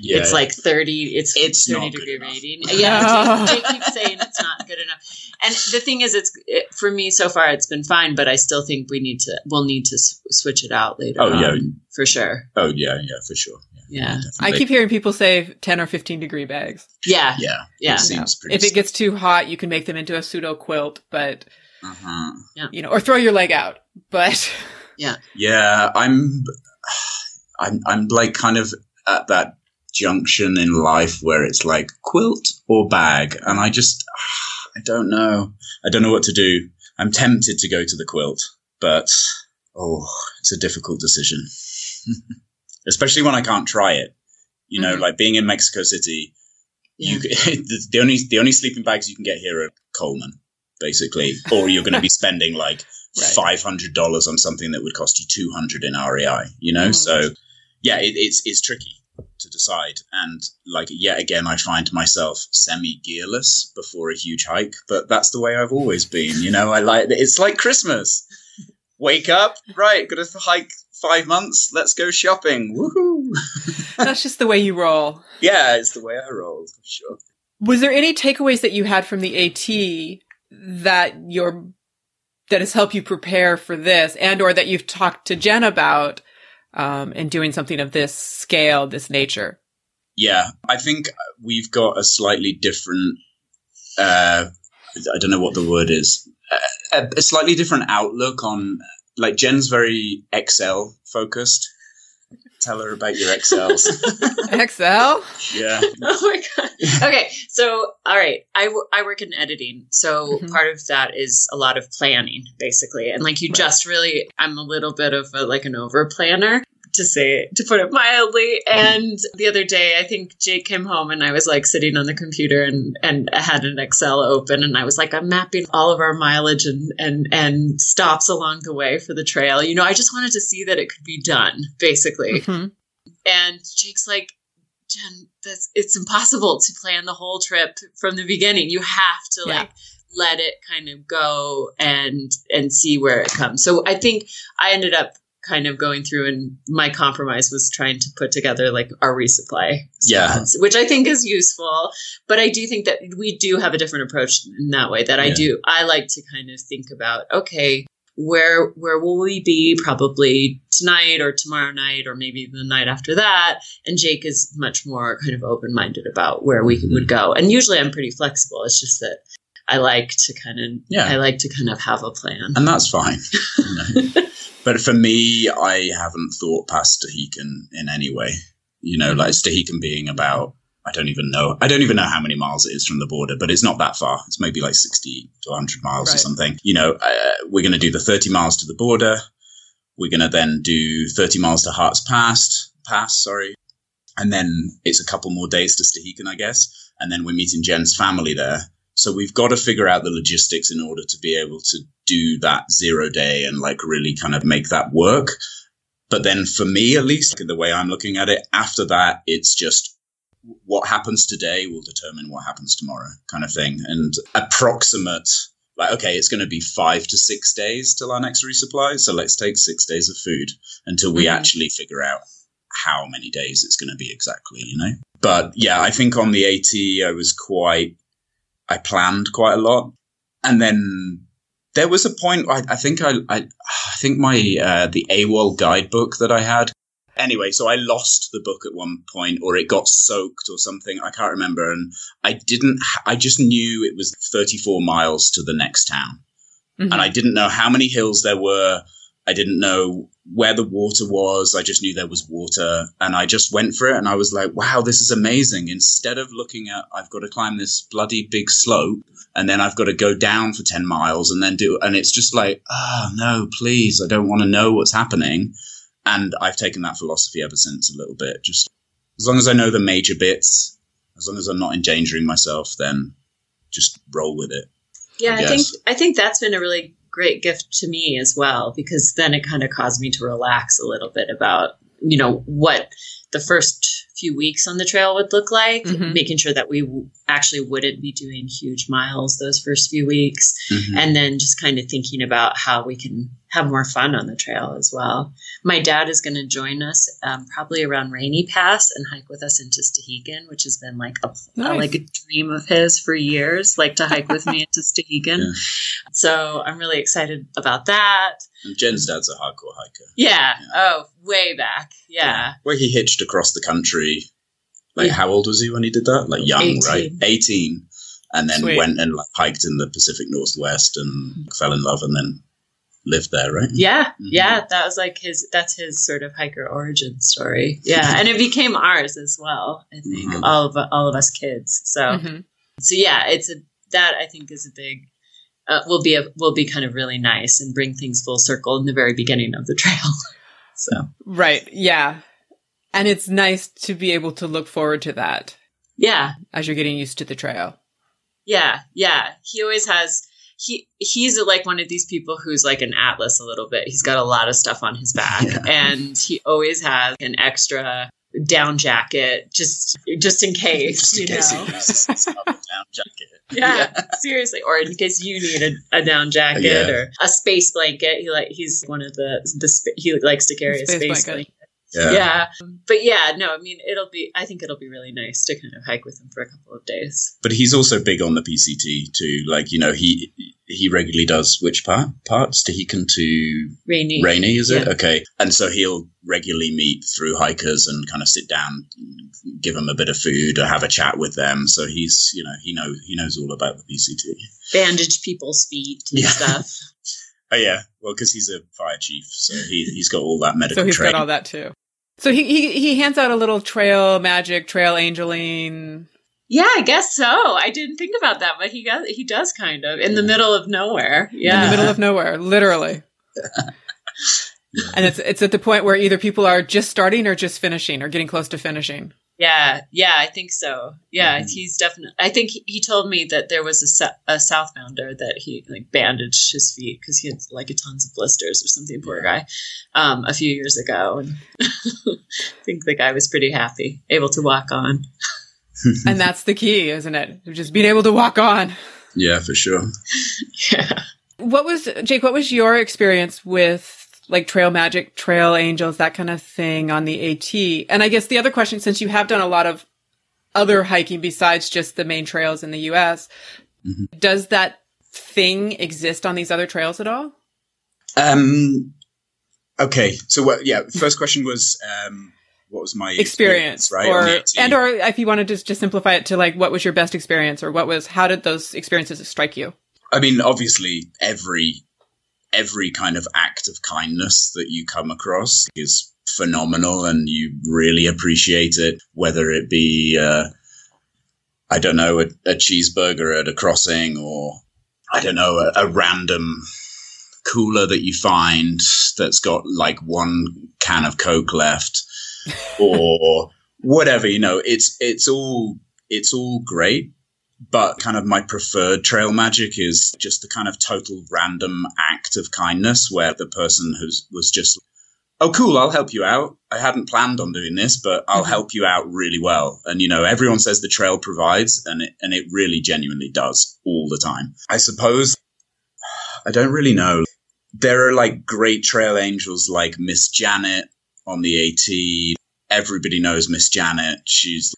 Yeah. It's like 30, it's 30 degree rating. Yeah. Jake keeps saying it's not good enough. And the thing is, it's for me so far, it's been fine, but I still think we'll need to switch it out later on, for sure. Oh yeah, for sure. Yeah. I keep hearing people say 10 or 15 degree bags. Yeah. Yeah. Yeah. It seems pretty If it gets too hot, you can make them into a pseudo quilt, but, you know, or throw your leg out, but. Yeah. Yeah. I'm like kind of at that junction in life where it's like quilt or bag. And I just, I don't know. I don't know what to do. I'm tempted to go to the quilt, but, it's a difficult decision. Especially when I can't try it, you know, like being in Mexico City, the only sleeping bags you can get here are Coleman, basically, or you're going to be spending like $500 on something that would cost you $200 in REI, you know? Mm-hmm. So yeah, it's tricky to decide. And like, yet again, I find myself semi-gearless before a huge hike, but that's the way I've always been, you know, it's like Christmas. Wake up, right, got to hike 5 months, let's go shopping, woohoo. That's just the way you roll. Yeah, it's the way I roll, for sure. Was there any takeaways that you had from the AT that has helped you prepare for this, and or that you've talked to Jen about in doing something of this scale, this nature? Yeah, I think we've got a slightly different, I don't know what the word is, a slightly different outlook on, like, Jen's very Excel focused. Tell her about your Excels. Excel? Yeah. Oh my God. Okay. So, all right. I work in editing. So part of that is a lot of planning, basically. And like, you just really, I'm a little bit of an over planner, to put it mildly. And the other day, I think Jake came home and I was like sitting on the computer and I had an Excel open and I was like, I'm mapping all of our mileage and stops along the way for the trail. You know, I just wanted to see that it could be done, basically. Mm-hmm. And Jake's like, Jen, it's impossible to plan the whole trip from the beginning. You have to let it kind of go and see where it comes. So I think I ended up kind of going through, and my compromise was trying to put together like our resupply spots, which I think is useful. But I do think that we do have a different approach in that way that I like to kind of think about, okay, where will we be probably tonight or tomorrow night or maybe the night after that? And Jake is much more kind of open-minded about where we would go. And usually I'm pretty flexible. It's just that I like to kind of have a plan. And that's fine. You know? But for me, I haven't thought past Stehekin in any way. You know, like Stehekin being about, I don't even know how many miles it is from the border, but it's not that far. It's maybe like 60 to 100 miles or something. You know, we're going to do the 30 miles to the border. We're going to then do 30 miles to Hart's Pass. And then it's a couple more days to Stehekin, I guess. And then we're meeting Jen's family there. So we've got to figure out the logistics in order to be able to do that 0 day and like really kind of make that work. But then for me, at least the way I'm looking at it, after that, it's just what happens today will determine what happens tomorrow kind of thing. And approximate, like, okay, it's going to be 5 to 6 days till our next resupply. So let's take 6 days of food until we actually figure out how many days it's going to be exactly, you know? But yeah, I think on the AT, I planned quite a lot. And then there was a point, I think my the AWOL guidebook that I had. Anyway, so I lost the book at one point, or it got soaked or something. I can't remember. And I just knew it was 34 miles to the next town. Mm-hmm. And I didn't know how many hills there were. I didn't know where the water was. I just knew there was water, and I just went for it. And I was like, wow, this is amazing. Instead of looking at, I've got to climb this bloody big slope and then I've got to go down for 10 miles and then do, and it's just like, oh no, please. I don't want to know what's happening. And I've taken that philosophy ever since a little bit. Just as long as I know the major bits, as long as I'm not endangering myself, then just roll with it. Yeah. I think that's been a really great gift to me as well, because then it kind of caused me to relax a little bit about, you know, what the first few weeks on the trail would look like, making sure that we actually wouldn't be doing huge miles those first few weeks. Mm-hmm. And then just kind of thinking about how we can have more fun on the trail as well. My dad is going to join us probably around Rainy Pass and hike with us into Stehekin, which has been like a dream of his for years, like to hike with me into Stehekin. Yeah. So I'm really excited about that. And Jen's dad's a hardcore hiker. Yeah. Oh, way back. Yeah. Where he hitched across the country. Like how old was he when he did that? Like young, 18. Right? 18. And then went and like hiked in the Pacific Northwest and fell in love and then lived there, right? Yeah. Mm-hmm. Yeah. That was like that's his sort of hiker origin story. Yeah. And it became ours as well, I think, all of us kids. So, yeah, that I think is a big, will be kind of really nice and bring things full circle in the very beginning of the trail. So. Right. Yeah. And it's nice to be able to look forward to that. Yeah. As you're getting used to the trail. Yeah. Yeah. He always has, he's like one of these people who's like an atlas a little bit. He's got a lot of stuff on his back and he always has an extra down jacket just in case, you know. Down jacket. Yeah, seriously. Or in case you need a down jacket or a space blanket. He's one of he likes to carry a space blanket. Yeah. But yeah, no, I mean, I think it'll be really nice to kind of hike with him for a couple of days. But he's also big on the PCT too. Like, you know, he regularly does which parts? Stehekin to Rainy, is it? Yeah. Okay. And so he'll regularly meet through hikers and kind of sit down, give them a bit of food or have a chat with them. So he's, you know, he knows all about the PCT. Bandage people's feet and stuff. Oh yeah. Well, cause he's a fire chief. So he's got all that medical training. So he's got all that too. So he hands out a little trail magic, trail angeling. Yeah, I guess so. I didn't think about that, but he does kind of in the middle of nowhere. Yeah, in the middle of nowhere, literally. And it's at the point where either people are just starting or just finishing or getting close to finishing. Yeah, I think so. Yeah, he's definitely. I think he told me that there was a southbounder that he like bandaged his feet because he had like tons of blisters or something. Poor guy, a few years ago, and I think the guy was pretty happy, able to walk on. And that's the key, isn't it? Just being able to walk on. Yeah, for sure. Yeah. What was your experience with like trail magic, trail angels, that kind of thing on the AT. And I guess the other question, since you have done a lot of other hiking besides just the main trails in the U.S., mm-hmm. does that thing exist on these other trails at all? Okay. So, first question was, what was my experience, right? Or if you wanted to just simplify it to like, what was your best experience, or how did those experiences strike you? I mean, obviously every kind of act of kindness that you come across is phenomenal and you really appreciate it, whether it be, a cheeseburger at a crossing, or a random cooler that you find that's got like one can of Coke left or whatever, it's all great. But kind of my preferred trail magic is just the kind of total random act of kindness where the person was just, oh, cool, I'll help you out. I hadn't planned on doing this, but I'll help you out really well. And, everyone says the trail provides, and it really genuinely does all the time. I suppose, I don't really know. There are like great trail angels like Miss Janet on the AT. Everybody knows Miss Janet. She's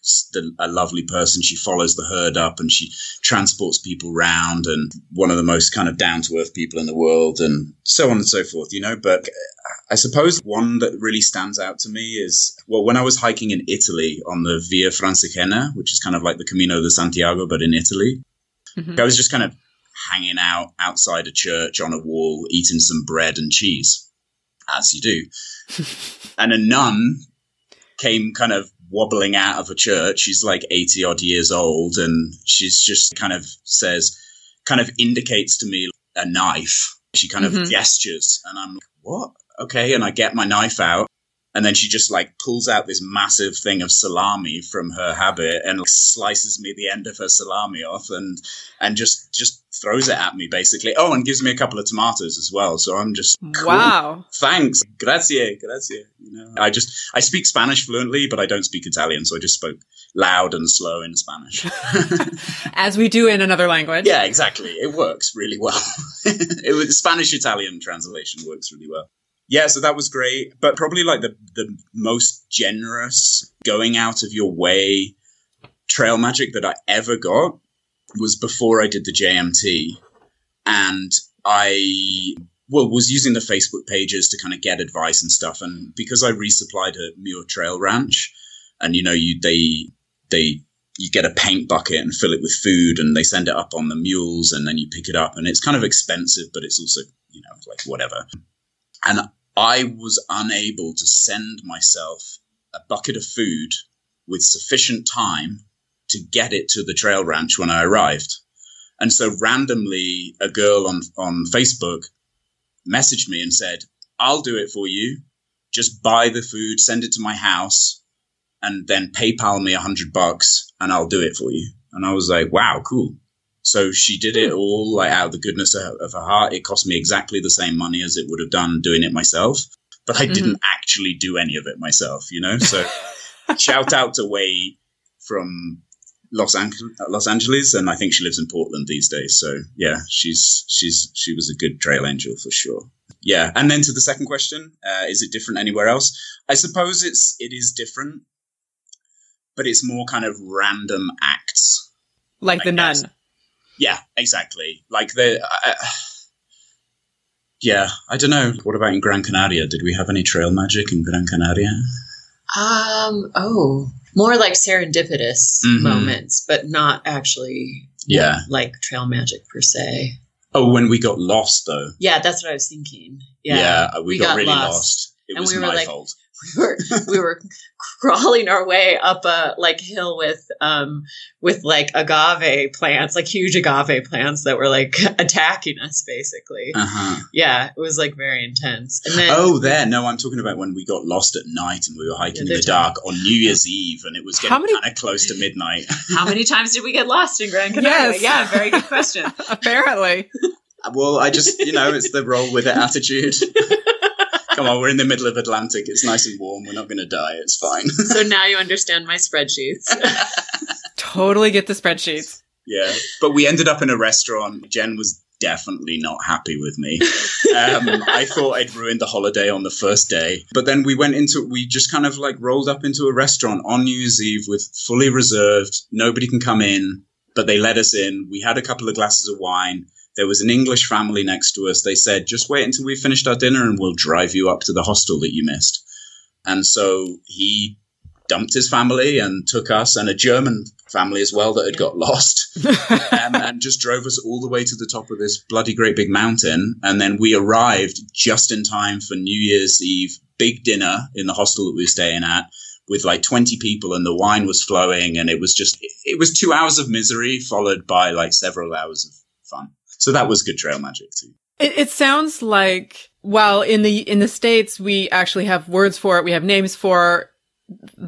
a lovely person. She follows the herd up and she transports people round, and one of the most kind of down-to-earth people in the world, and so on and so forth, But I suppose one that really stands out to me is, when I was hiking in Italy on the Via Francigena, which is kind of like the Camino de Santiago, but in Italy, mm-hmm. I was just kind of hanging out outside a church on a wall, eating some bread and cheese, as you do. And a nun came kind of wobbling out of a church. She's like 80 odd years old, and she's just kind of says, kind of indicates to me a knife. She kind mm-hmm. of gestures, and I'm like, what? Okay. And I get my knife out, and then she just like pulls out this massive thing of salami from her habit and like slices me the end of her salami off and just throws it at me basically. Oh, and gives me a couple of tomatoes as well. So I'm just, cool. Wow. Thanks. Grazie. I speak Spanish fluently, but I don't speak Italian. So I just spoke loud and slow in Spanish. As we do in another language. Yeah, exactly. It works really well. Spanish-Italian translation works really well. Yeah, so that was great. But probably like the most generous going out of your way trail magic that I ever got was before I did the JMT. And I was using the Facebook pages to kind of get advice and stuff. And because I resupplied a Muir Trail Ranch, and you get a paint bucket and fill it with food, and they send it up on the mules, and then you pick it up, and it's kind of expensive, but it's also like whatever. And I was unable to send myself a bucket of food with sufficient time to get it to the trail ranch when I arrived. And so randomly, a girl on Facebook messaged me and said, I'll do it for you. Just buy the food, send it to my house, and then PayPal me $100 and I'll do it for you. And I was like, wow, cool. So she did it all like out of the goodness of her heart. It cost me exactly the same money as it would have done doing it myself, but I didn't actually do any of it myself, So shout out to Wei from Los Angeles, and I think she lives in Portland these days. So yeah, she was a good trail angel for sure. Yeah, and then to the second question, is it different anywhere else? I suppose it is different, but it's more kind of random acts, like the nun. Yeah, exactly. Like I don't know. What about in Gran Canaria? Did we have any trail magic in Gran Canaria? More like serendipitous moments, but not actually like trail magic per se. Oh, when we got lost though. Yeah, that's what I was thinking. Yeah, we got really lost. It was my fault. We were crawling our way up a hill with agave plants, huge agave plants that were attacking us basically. Uh-huh. Yeah, it was very intense. And then I'm talking about when we got lost at night and we were hiking in the dark on New Year's Eve, and it was getting kind of close to midnight. How many times did we get lost in Gran Canaria? Yes. Yeah, very good question. Apparently. Well, I just it's the roll with it attitude. Come on, we're in the middle of Atlantic. It's nice and warm. We're not going to die. It's fine. So now you understand my spreadsheets. Totally get the spreadsheets. Yeah. But we ended up in a restaurant. Jen was definitely not happy with me. I thought I'd ruined the holiday on the first day. But then we just kind of like rolled up into a restaurant on New Year's Eve with fully reserved. Nobody can come in, but they let us in. We had a couple of glasses of wine. There was an English family next to us. They said, just wait until we finished our dinner and we'll drive you up to the hostel that you missed. And so he dumped his family and took us and a German family as well that had got lost and just drove us all the way to the top of this bloody great big mountain. And then we arrived just in time for New Year's Eve, big dinner in the hostel that we were staying at with like 20 people, and the wine was flowing, and it was 2 hours of misery followed by like several hours of fun. So that was good trail magic too. It sounds like, while in the States we actually have words for it, we have names for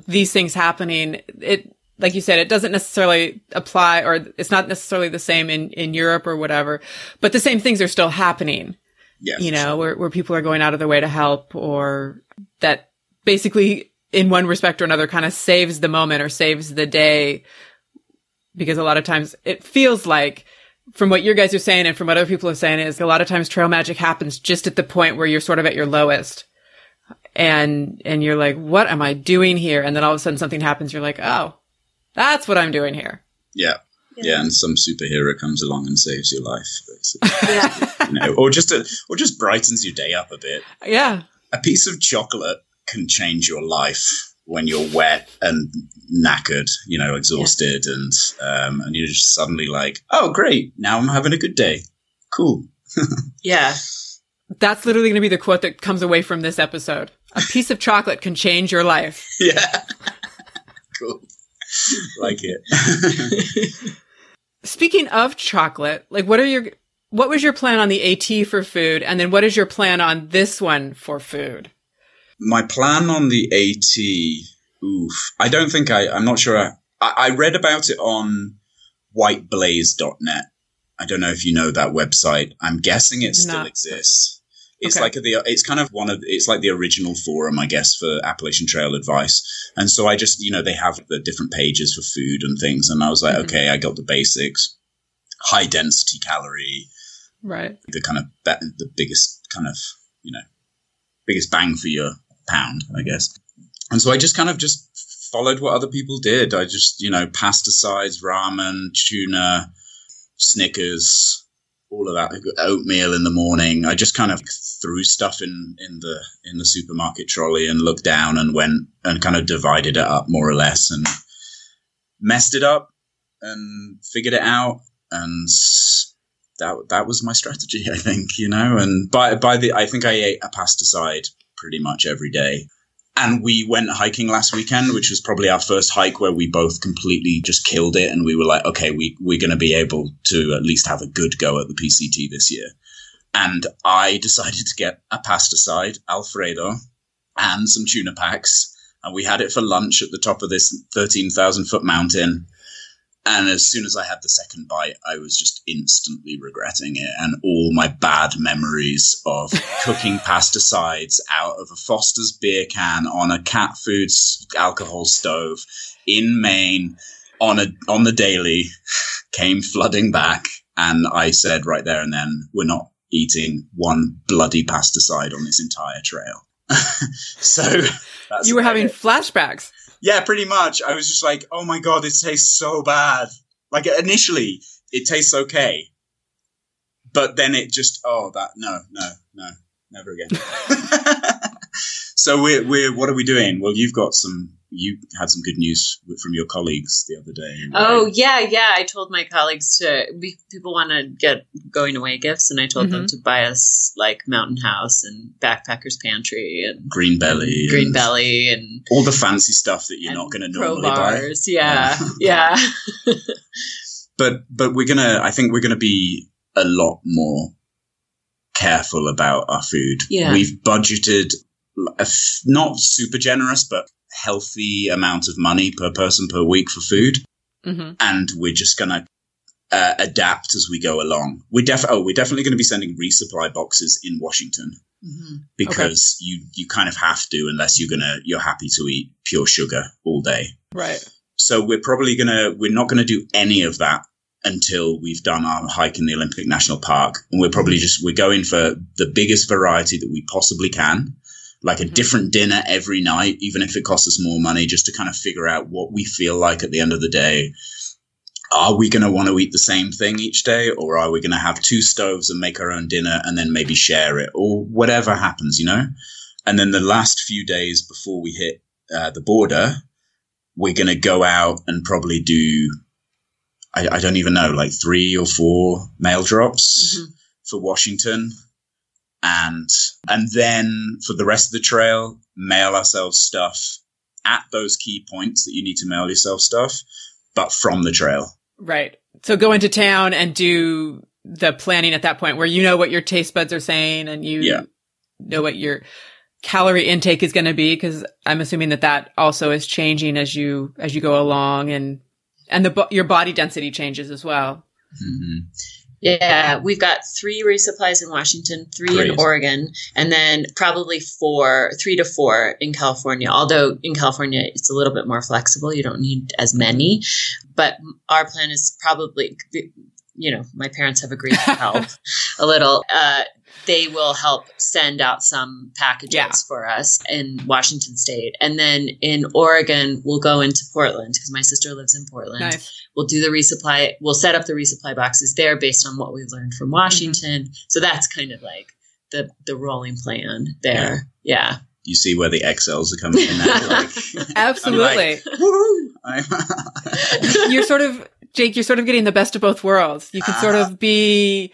these things happening, it, like you said, it doesn't necessarily apply, or it's not necessarily the same in Europe or whatever, but the same things are still happening. Yeah, you know, sure. where people are going out of their way to help, or that basically in one respect or another kind of saves the moment or saves the day, because a lot of times it feels like, from what you guys are saying and from what other people are saying, is a lot of times trail magic happens just at the point where you're sort of at your lowest, and you're like, what am I doing here? And then all of a sudden something happens. You're like, oh, that's what I'm doing here. Yeah. Yeah. And some superhero comes along and saves your life, basically. Yeah. You know, or just brightens your day up a bit. Yeah. A piece of chocolate can change your life when you're wet and knackered, you know, exhausted, yeah. And you're just suddenly like, oh, great, now I'm having a good day. Cool. Yeah. That's literally going to be the quote that comes away from this episode. A piece of chocolate can change your life. Yeah. Cool. Like it. Speaking of chocolate, like, what was your plan on the AT for food? And then what is your plan on this one for food? My plan on the AT, I don't think I'm not sure. I read about it on whiteblaze.net. I don't know if you know that website. I'm guessing it still exists. It's okay. It's like the original forum, I guess, for Appalachian Trail advice. And so I just, you know, they have the different pages for food and things. And I was like, okay, I got the basics, high density calorie, right? The kind of the biggest kind of, you know, biggest bang for your pound, I guess. And so I just kind of just followed what other people did. I just, you know, pasta size, ramen, tuna, Snickers, all of that, oatmeal in the morning. I just kind of threw stuff in the supermarket trolley and looked down and went and kind of divided it up more or less and messed it up and figured it out, and that was my strategy, I think, you know. And I think I ate a pasta side pretty much every day. And we went hiking last weekend, which was probably our first hike where we both completely just killed it. And we were like, okay, we're going to be able to at least have a good go at the PCT this year. And I decided to get a pasta side, Alfredo, and some tuna packs. And we had it for lunch at the top of this 13,000 foot mountain. And as soon as I had the second bite, I was just instantly regretting it. And all my bad memories of cooking pasta sides out of a Foster's beer can on a cat foods alcohol stove in Maine on the daily came flooding back. And I said right there and then, we're not eating one bloody pasta side on this entire trail. So that's, you were having flashbacks. Yeah, pretty much. I was just like, oh my God, it tastes so bad. Like, initially it tastes okay, but then it just, no, never again. So we're, what are we doing? Well, you had some good news from your colleagues the other day. Right? Oh yeah. I told my colleagues people want to get going away gifts, and I told them to buy us like Mountain House and Backpacker's Pantry and Green Belly and all the fancy stuff that you're not going to normally buy. Yeah, yeah. But I think we're gonna be a lot more careful about our food. Yeah. We've budgeted not super generous, but healthy amount of money per person per week for food, and we're just gonna adapt as we go along. We're definitely going to be sending resupply boxes in Washington, because you kind of have to, unless you're happy to eat pure sugar all day, right? So we're not going to do any of that until we've done our hike in the Olympic National Park. And we're probably just, we're going for the biggest variety that we possibly can, like a different dinner every night, even if it costs us more money, just to kind of figure out what we feel like at the end of the day. Are we going to want to eat the same thing each day, or are we going to have two stoves and make our own dinner and then maybe share it, or whatever happens, you know? And then the last few days before we hit the border, we're going to go out and probably do, I don't even know, like 3 or 4 mail drops for Washington. And then for the rest of the trail, mail ourselves stuff at those key points that you need to mail yourself stuff, but from the trail. Right. So go into town and do the planning at that point where you know what your taste buds are saying and you know what your calorie intake is going to be, because I'm assuming that that also is changing as you go along, and the your body density changes as well. Mm-hmm. Yeah, we've got 3 resupplies in Washington, 3 in Oregon, and then probably 3 to 4 in California. Although in California, it's a little bit more flexible. You don't need as many. But our plan is probably, you know, my parents have agreed to help a little. They will help send out some packages for us in Washington State. And then in Oregon, we'll go into Portland because my sister lives in Portland. Nice. We'll do the resupply. We'll set up the resupply boxes there based on what we've learned from Washington. Mm-hmm. So that's kind of like the rolling plan there. Yeah. You see where the XLs are coming in now? Like, absolutely. I'm like, you're sort of, Jake, you're sort of getting the best of both worlds. You can sort of be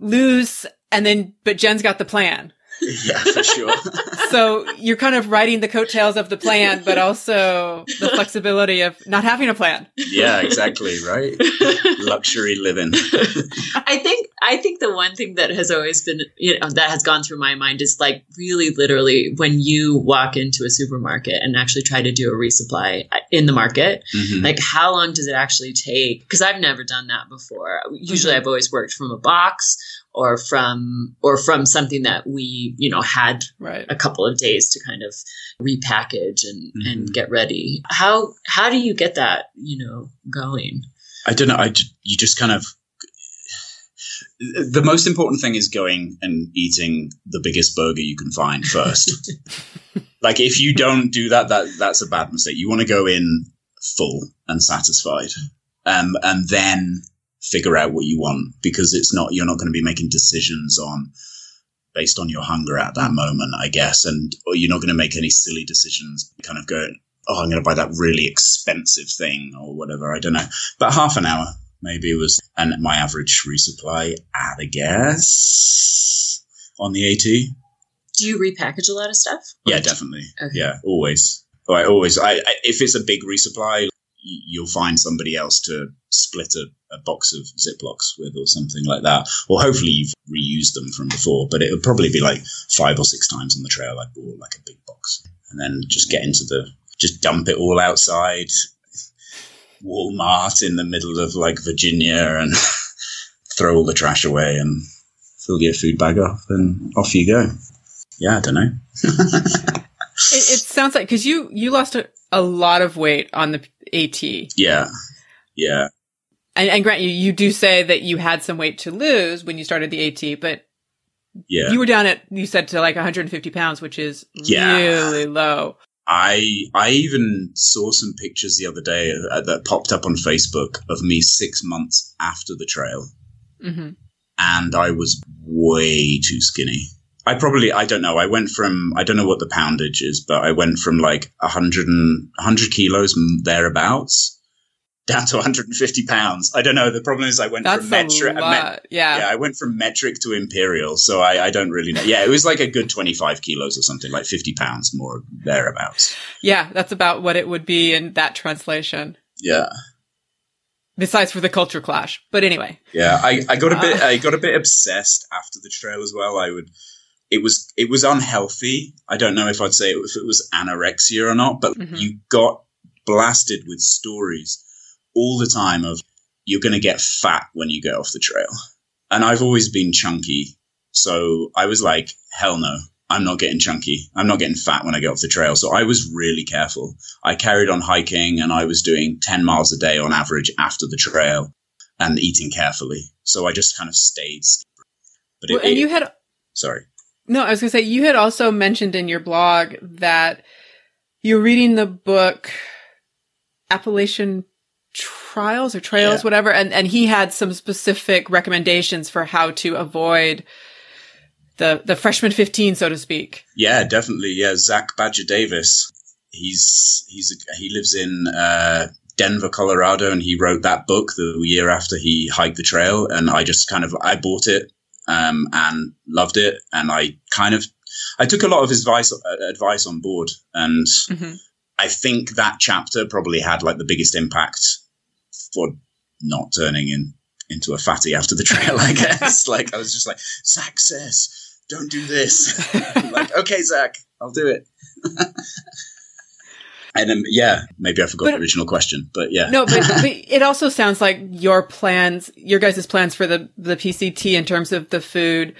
loose and then, but Jen's got the plan. Yeah, for sure. So you're kind of riding the coattails of the plan, but also the flexibility of not having a plan. Yeah, exactly. Right. Luxury living. I think the one thing that has always been, you know, that has gone through my mind is like really literally when you walk into a supermarket and actually try to do a resupply in the market, like how long does it actually take? Because I've never done that before. Usually I've always worked from a box or from something that we, you know, had a couple of days to kind of repackage and get ready. How do you get that, you know, going? I don't know. You just kind of, the most important thing is going and eating the biggest burger you can find first. Like if you don't do that, that's a bad mistake. You want to go in full and satisfied, and then figure out what you want, because it's not, you're not going to be making decisions based on your hunger at that moment, I guess. And or you're not going to make any silly decisions kind of going, oh, I'm going to buy that really expensive thing or whatever. I don't know. But half an hour maybe was, and my average resupply at a guess on the AT. Do you repackage a lot of stuff? Yeah, definitely. Okay. Yeah, always. Right, always. I if it's a big resupply, you'll find somebody else to split a box of Ziplocs with or something like that. Or hopefully you've reused them from before, but it would probably be like 5 or 6 times on the trail I bought like a big box and then just just dump it all outside Walmart in the middle of like Virginia and throw all the trash away and fill your food bag up and off you go. Yeah, I don't know. It sounds like, because you lost a lot of weight on the AT. Yeah. Yeah. And Grant, you do say that you had some weight to lose when you started the AT, but you were down at, you said, to like 150 pounds, which is really low. I even saw some pictures the other day that popped up on Facebook of me 6 months after the trail. Mm-hmm. And I was way too skinny. I don't know. I went from, I don't know what the poundage is, but I went from like 100 kilos thereabouts down to 150 pounds. I don't know. The problem is I went from metric. Yeah, I went from metric to imperial. So I don't really know. Yeah, it was like a good 25 kilos or something, like 50 pounds more thereabouts. Yeah, that's about what it would be in that translation. Yeah. Besides for the culture clash. But anyway. Yeah, I got a bit obsessed after the trail as well. It was unhealthy. I don't know if I'd say if it was anorexia or not, but you got blasted with stories all the time of you're going to get fat when you get off the trail. And I've always been chunky. So I was like, hell no, I'm not getting chunky. I'm not getting fat when I get off the trail. So I was really careful. I carried on hiking and I was doing 10 miles a day on average after the trail. and eating carefully. So I just kind of stayed. But it, well, and it, you had, sorry. No, I was going to say, you had also mentioned in your blog that you're reading the book Appalachian Trials or Trails, yeah, whatever. And he had some specific recommendations for how to avoid the freshman 15, so to speak. Yeah, definitely. Yeah. Zach Badger Davis. He lives in Denver, Colorado, and he wrote that book the year after he hiked the trail. And I just kind of, I bought it and loved it. And I kind of, I took a lot of his advice on board. And mm-hmm. I think that chapter probably had like the biggest impact for not turning into a fatty after the trail, I guess. Like, I was just like, Zach says, don't do this. Like, okay, Zach, I'll do it. And yeah, maybe I forgot the original question, but yeah. No, but it also sounds like your plans, your guys' plans for the PCT in terms of the food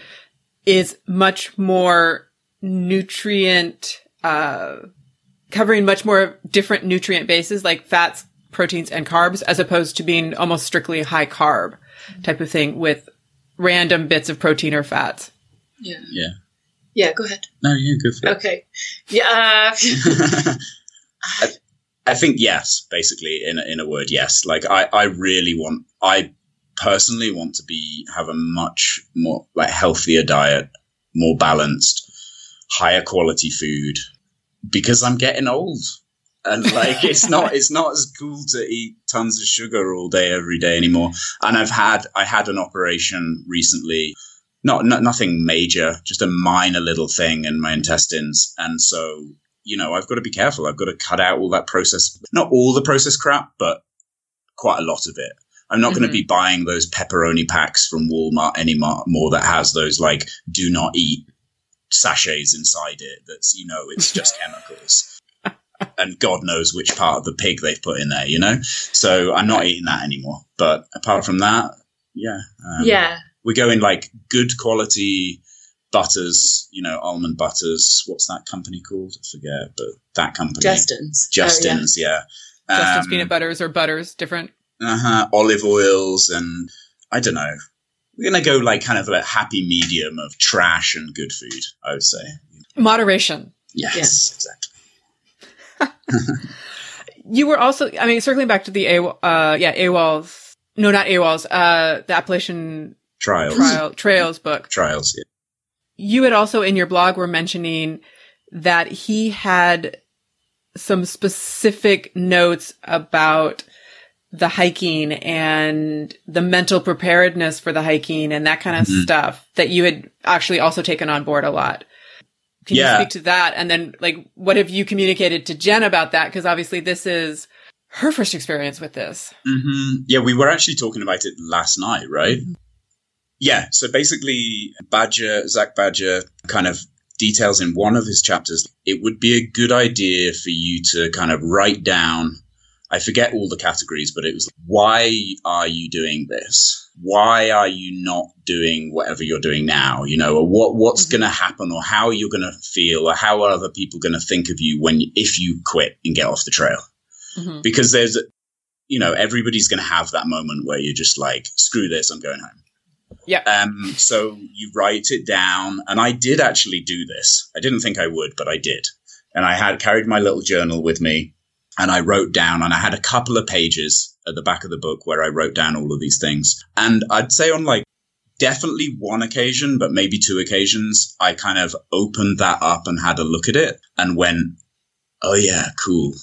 is much more nutrient, covering much more different nutrient bases like fats, proteins, and carbs, as opposed to being almost strictly high carb type of thing with random bits of protein or fats. Yeah. Yeah. Yeah, go ahead. No, you go for it. Okay. Yeah. I think yes, basically in a word, yes. Like I personally want to have a much more like healthier diet, more balanced, higher quality food, because I'm getting old and like, it's not as cool to eat tons of sugar all day, every day anymore. And I had an operation recently, nothing major, just a minor little thing in my intestines. And so, you know, I've got to be careful. I've got to cut out all that processed, not all the processed crap, but quite a lot of it. I'm not going to be buying those pepperoni packs from Walmart anymore that has those like do not eat sachets inside it. That's, you know, it's just chemicals and God knows which part of the pig they've put in there, you know? So I'm not eating that anymore. But apart from that, yeah. We're going like good quality butters, you know, almond butters. What's that company called? I forget, but that company. Justin's, yeah. Justin's peanut butters or butters, different. Olive oils and I don't know. We're going to go like kind of a happy medium of trash and good food, I would say. Moderation. Yes, exactly. You were also, I mean, circling back to the the Appalachian Trails book. Trials, yeah. You had also in your blog were mentioning that he had some specific notes about the hiking and the mental preparedness for the hiking and that kind of stuff that you had actually also taken on board a lot. Can you speak to that? And then like, what have you communicated to Jen about that? Because obviously this is her first experience with this. Mm-hmm. Yeah, we were actually talking about it last night, right? Mm-hmm. Yeah, so basically Zach Badger kind of details in one of his chapters, it would be a good idea for you to kind of write down, I forget all the categories, but it was like, why are you doing this? Why are you not doing whatever you're doing now? You know, or what's going to happen or how you're going to feel or how are other people going to think of you if you quit and get off the trail? Mm-hmm. Because there's, you know, everybody's going to have that moment where you're just like, screw this, I'm going home. Yeah. So you write it down, and I did actually do this. I didn't think I would, but I did. And I had carried my little journal with me, and I wrote down, and I had a couple of pages at the back of the book where I wrote down all of these things. And I'd say on like definitely one occasion, but maybe two occasions, I kind of opened that up and had a look at it and went, oh yeah, cool.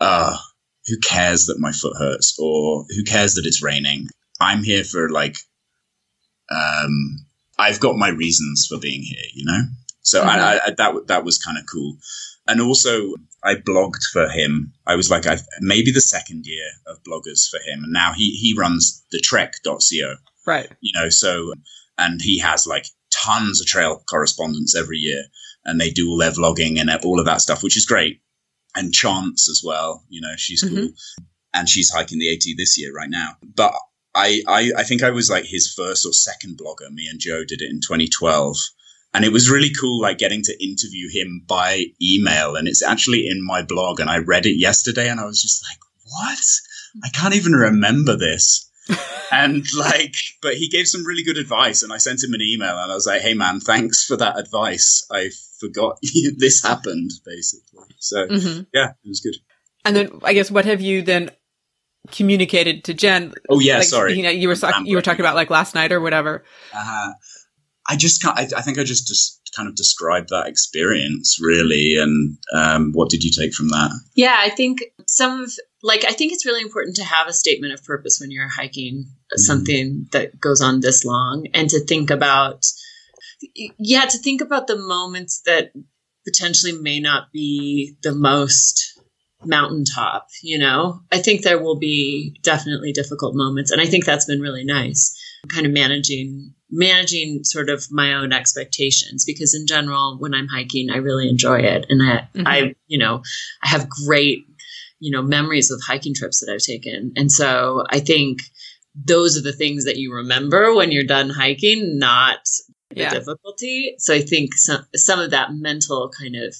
Who cares that my foot hurts, or who cares that it's raining? I'm here for like, I've got my reasons for being here, you know? So that was kind of cool. And also I blogged for him. I was like, maybe the second year of bloggers for him. And now he runs the trek.co. Right. You know, so, and he has like tons of trail correspondence every year and they do all their vlogging and all of that stuff, which is great. And Chance as well, you know, she's cool. And she's hiking the AT this year right now. But I think I was like his first or second blogger. Me and Joe did it in 2012. And it was really cool, like getting to interview him by email. And it's actually in my blog. And I read it yesterday and I was just like, what? I can't even remember this. And like, but he gave some really good advice, and I sent him an email and I was like, hey man, thanks for that advice. I forgot this happened, basically. So yeah, it was good. And then I guess, what have you then communicated to Jen? Oh yeah, like, sorry. You know, you were talking about like last night or whatever. I think I just kind of described that experience really. And what did you take from that? Yeah, I think I think it's really important to have a statement of purpose when you're hiking something that goes on this long, and to think about the moments that potentially may not be the most mountaintop, you know. I think there will be definitely difficult moments, and I think that's been really nice, kind of managing sort of my own expectations, because in general, when I'm hiking, I really enjoy it. And I have great, you know, memories of hiking trips that I've taken. And so I think those are the things that you remember when you're done hiking, not the difficulty. So I think some of that mental kind of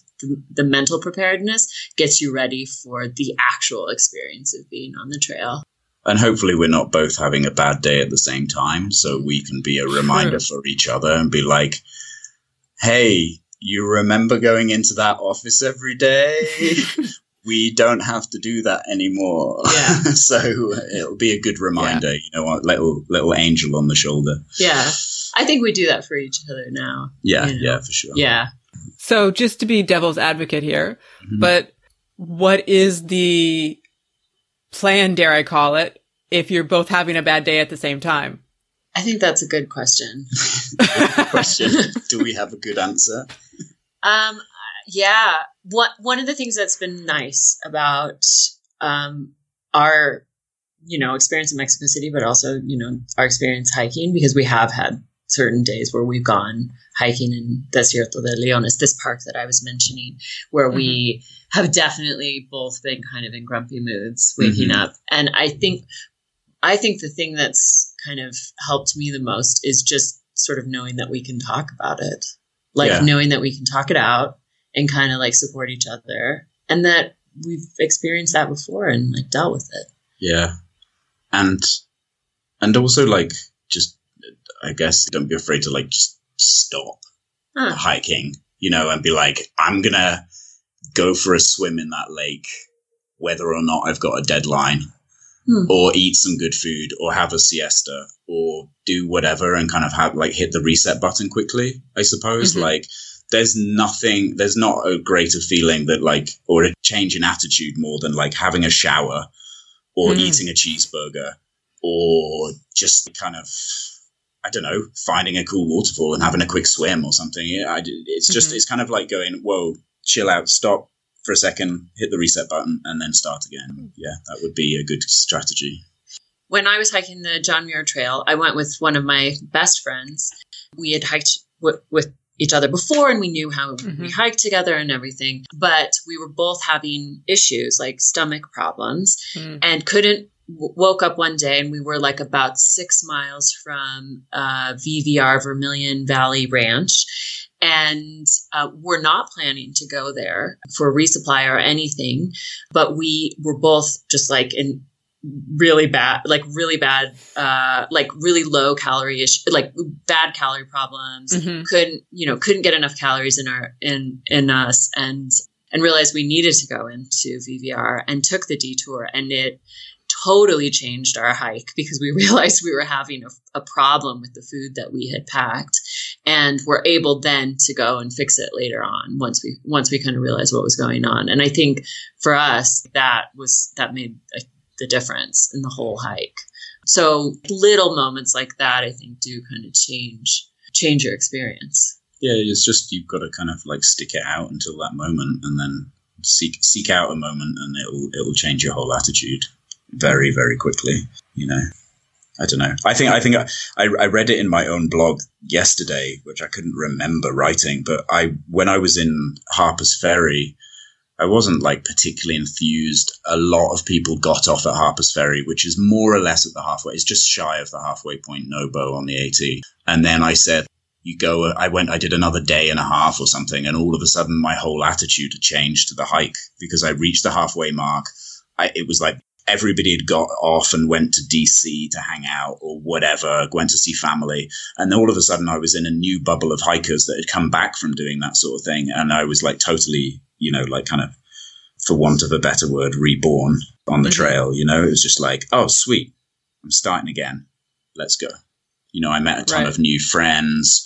the mental preparedness gets you ready for the actual experience of being on the trail. And hopefully we're not both having a bad day at the same time, so we can be a reminder for each other and be like, hey, you remember going into that office every day? We don't have to do that anymore. Yeah. So it'll be a good reminder, you know, a little angel on the shoulder. Yeah. I think we do that for each other now. Yeah, you know? Yeah, for sure. Yeah. So just to be devil's advocate here, but what is the plan, dare I call it, if you're both having a bad day at the same time? I think that's a good question. Do we have a good answer? Yeah. One of the things that's been nice about our, you know, experience in Mexico City, but also, you know, our experience hiking, because we have had certain days where we've gone hiking in Desierto de Leones, this park that I was mentioning, where we have definitely both been kind of in grumpy moods waking up. And I think the thing that's kind of helped me the most is just sort of knowing that we can talk about it, like knowing that we can talk it out and kind of like support each other, and that we've experienced that before and like dealt with it. Yeah. And also like, just, I guess, don't be afraid to like just stop hiking, you know, and be like, I'm going to go for a swim in that lake, whether or not I've got a deadline, or eat some good food, or have a siesta, or do whatever, and kind of have like hit the reset button quickly, I suppose. Like, there's not a greater feeling that like, or a change in attitude more than like having a shower or eating a cheeseburger, or just kind of, I don't know, finding a cool waterfall and having a quick swim or something. It's just, it's kind of like going, whoa, chill out, stop for a second, hit the reset button, and then start again. Yeah, that would be a good strategy. When I was hiking the John Muir Trail, I went with one of my best friends. We had hiked with each other before, and we knew how we hiked together and everything, but we were both having issues, like stomach problems, and woke up one day and we were like about 6 miles from VVR, Vermilion Valley Ranch, and we're not planning to go there for resupply or anything, but we were both just like in really low calorie issue, like bad calorie problems, couldn't get enough calories in us, and realized we needed to go into VVR, and took the detour, and it totally changed our hike, because we realized we were having a problem with the food that we had packed, and were able then to go and fix it later on once we kind of realized what was going on. And I think for us, that made the difference in the whole hike. So little moments like that, I think, do kind of change your experience. Yeah, it's just, you've got to kind of like stick it out until that moment, and then seek out a moment, and it'll change your whole attitude very, very quickly, you know. I don't know. I think I read it in my own blog yesterday, which I couldn't remember writing, but when I was in Harper's Ferry, I wasn't like particularly enthused. A lot of people got off at Harper's Ferry, which is more or less at the halfway. It's just shy of the halfway point, Nobo on the AT. And then I said, I did another day and a half or something. And all of a sudden my whole attitude had changed to the hike, because I reached the halfway mark. It was like, everybody had got off and went to DC to hang out or whatever, went to see family. And all of a sudden I was in a new bubble of hikers that had come back from doing that sort of thing. And I was like totally, you know, like kind of, for want of a better word, reborn on the trail. You know, it was just like, oh, sweet, I'm starting again. Let's go. You know, I met a ton of new friends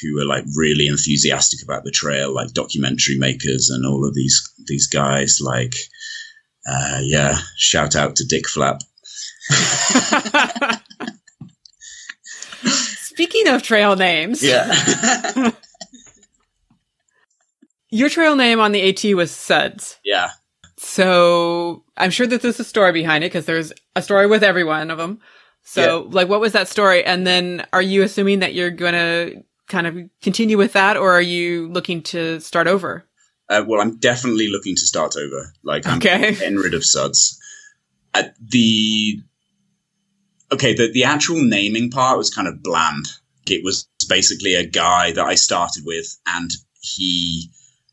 who were like really enthusiastic about the trail, like documentary makers and all of these guys, like, shout out to Dick Flap. Speaking of trail names. Yeah. Your trail name on the AT was Suds. Yeah. So I'm sure that there's a story behind it because there's a story with every one of them. So like, what was that story? And then are you assuming that you're going to kind of continue with that, or are you looking to start over? Well, I'm definitely looking to start over. Like, I'm getting rid of Suds. The actual naming part was kind of bland. It was basically a guy that I started with, and he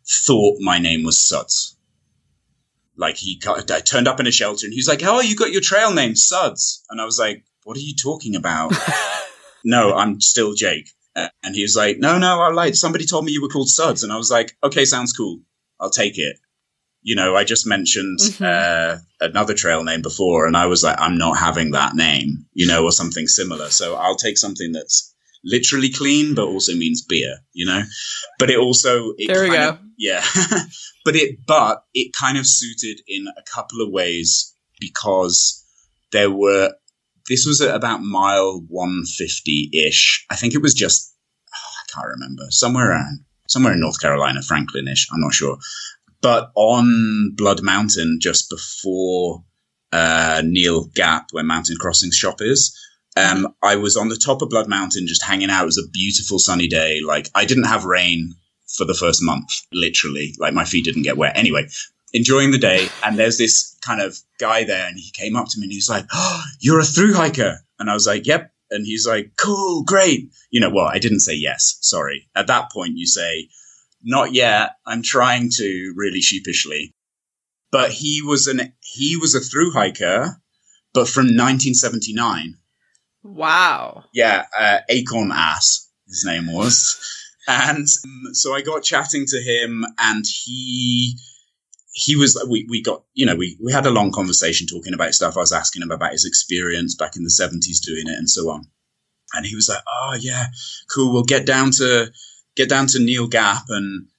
thought my name was Suds. Like, I turned up in a shelter, and he was like, "Oh, you got your trail name, Suds." And I was like, "What are you talking about?" "No, I'm still Jake." And he was like, no, I lied. Somebody told me you were called Suds. And I was like, okay, sounds cool. I'll take it. You know, I just mentioned another trail name before, and I was like, I'm not having that name, you know, or something similar. So I'll take something that's literally clean, but also means beer, you know? But it also... But it kind of suited in a couple of ways, because there were... This was at about mile 150-ish. I think it was just, I can't remember, somewhere in North Carolina, Franklin-ish, I'm not sure. But on Blood Mountain, just before Neel Gap, where Mountain Crossings shop is, I was on the top of Blood Mountain just hanging out. It was a beautiful sunny day. Like, I didn't have rain for the first month, literally. Like, my feet didn't get wet. Anyway, enjoying the day, and there's this kind of guy there, and he came up to me and he's like, "Oh, you're a through hiker." And I was like, "Yep." And he's like, "Cool, great." You know, well, I didn't say yes, sorry. At that point you say, "Not yet, I'm trying to," really sheepishly. But he was a through hiker, but from 1979. Wow. Yeah, Acorn Ass, his name was. And so I got chatting to him, and he was, we got, you know, we had a long conversation talking about stuff. I was asking him about his experience back in the 70s doing it and so on. And he was like, "Oh yeah, cool. We'll get down to Neel Gap and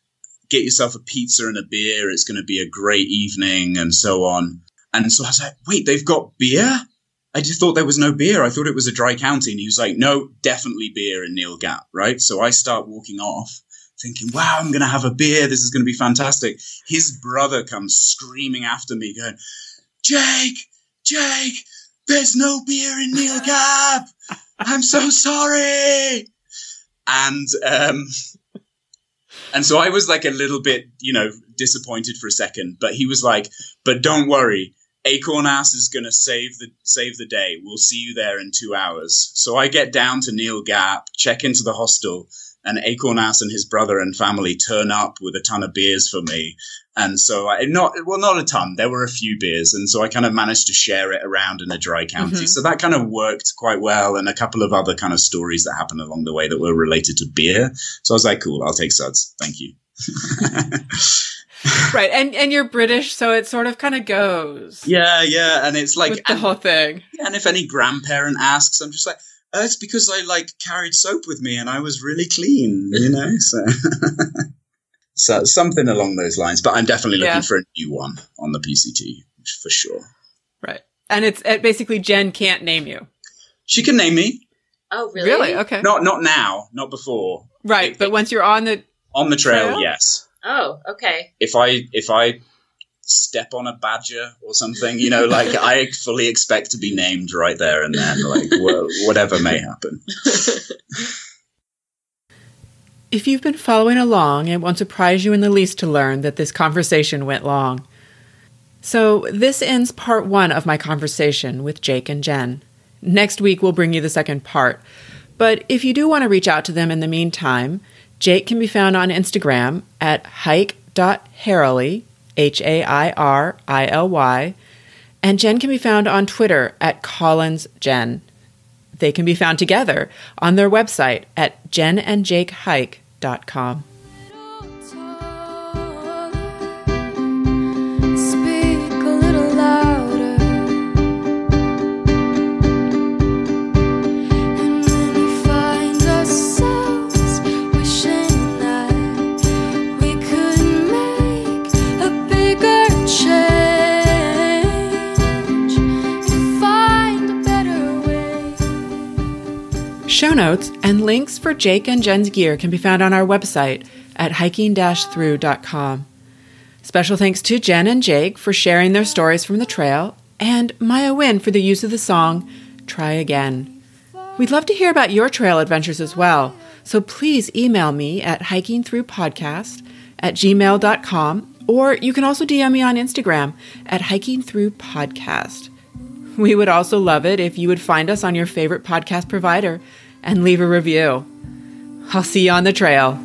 get yourself a pizza and a beer. It's going to be a great evening," and so on. And so I was like, "Wait, they've got beer? I just thought there was no beer. I thought it was a dry county." And he was like, "No, definitely beer in Neel Gap." Right. So I start walking off, thinking, wow, I'm going to have a beer. This is going to be fantastic. His brother comes screaming after me going, Jake, "There's no beer in Neel Gap. I'm so sorry." And so I was like a little bit, you know, disappointed for a second, but he was like, "But don't worry, Acorn Ass is going to save the day. We'll see you there in 2 hours. So I get down to Neel Gap, check into the hostel, and Acorn Ass and his brother and family turn up with a ton of beers for me. And so not a ton. There were a few beers. And so I kind of managed to share it around in a dry county. Mm-hmm. So that kind of worked quite well. And a couple of other kind of stories that happened along the way that were related to beer. So I was like, cool, I'll take Suds. Thank you. Right. And you're British, so it sort of kind of goes. Yeah, yeah. And it's like... with the whole thing. Yeah, and if any grandparent asks, I'm just like... It's because I like carried soap with me and I was really clean, you know, so something along those lines. But I'm definitely looking for a new one on the PCT for sure. Right. And it's basically Jen can't name you. She can name me. Oh, really? Really? Okay. Not now, not before. Right. But once you're on the trail, yes. Oh, okay. If I step on a badger or something, you know, like I fully expect to be named right there and then, like whatever may happen. If you've been following along, it won't surprise you in the least to learn that this conversation went long. So this ends part one of my conversation with Jake and Jen. Next week, we'll bring you the second part. But if you do want to reach out to them in the meantime, Jake can be found on Instagram at hike.harily, H-A-I-R-I-L-Y, And Jen can be found on Twitter at CollinsJen. They can be found together on their website at jenandjakehike.com. Show notes and links for Jake and Jen's gear can be found on our website at hiking-through.com. Special thanks to Jen and Jake for sharing their stories from the trail, and Maya Wynn for the use of the song, Try Again. We'd love to hear about your trail adventures as well, so please email me at hikingthroughpodcast@gmail.com, or you can also DM me on Instagram at hikingthroughpodcast. We would also love it if you would find us on your favorite podcast provider and leave a review. I'll see you on the trail.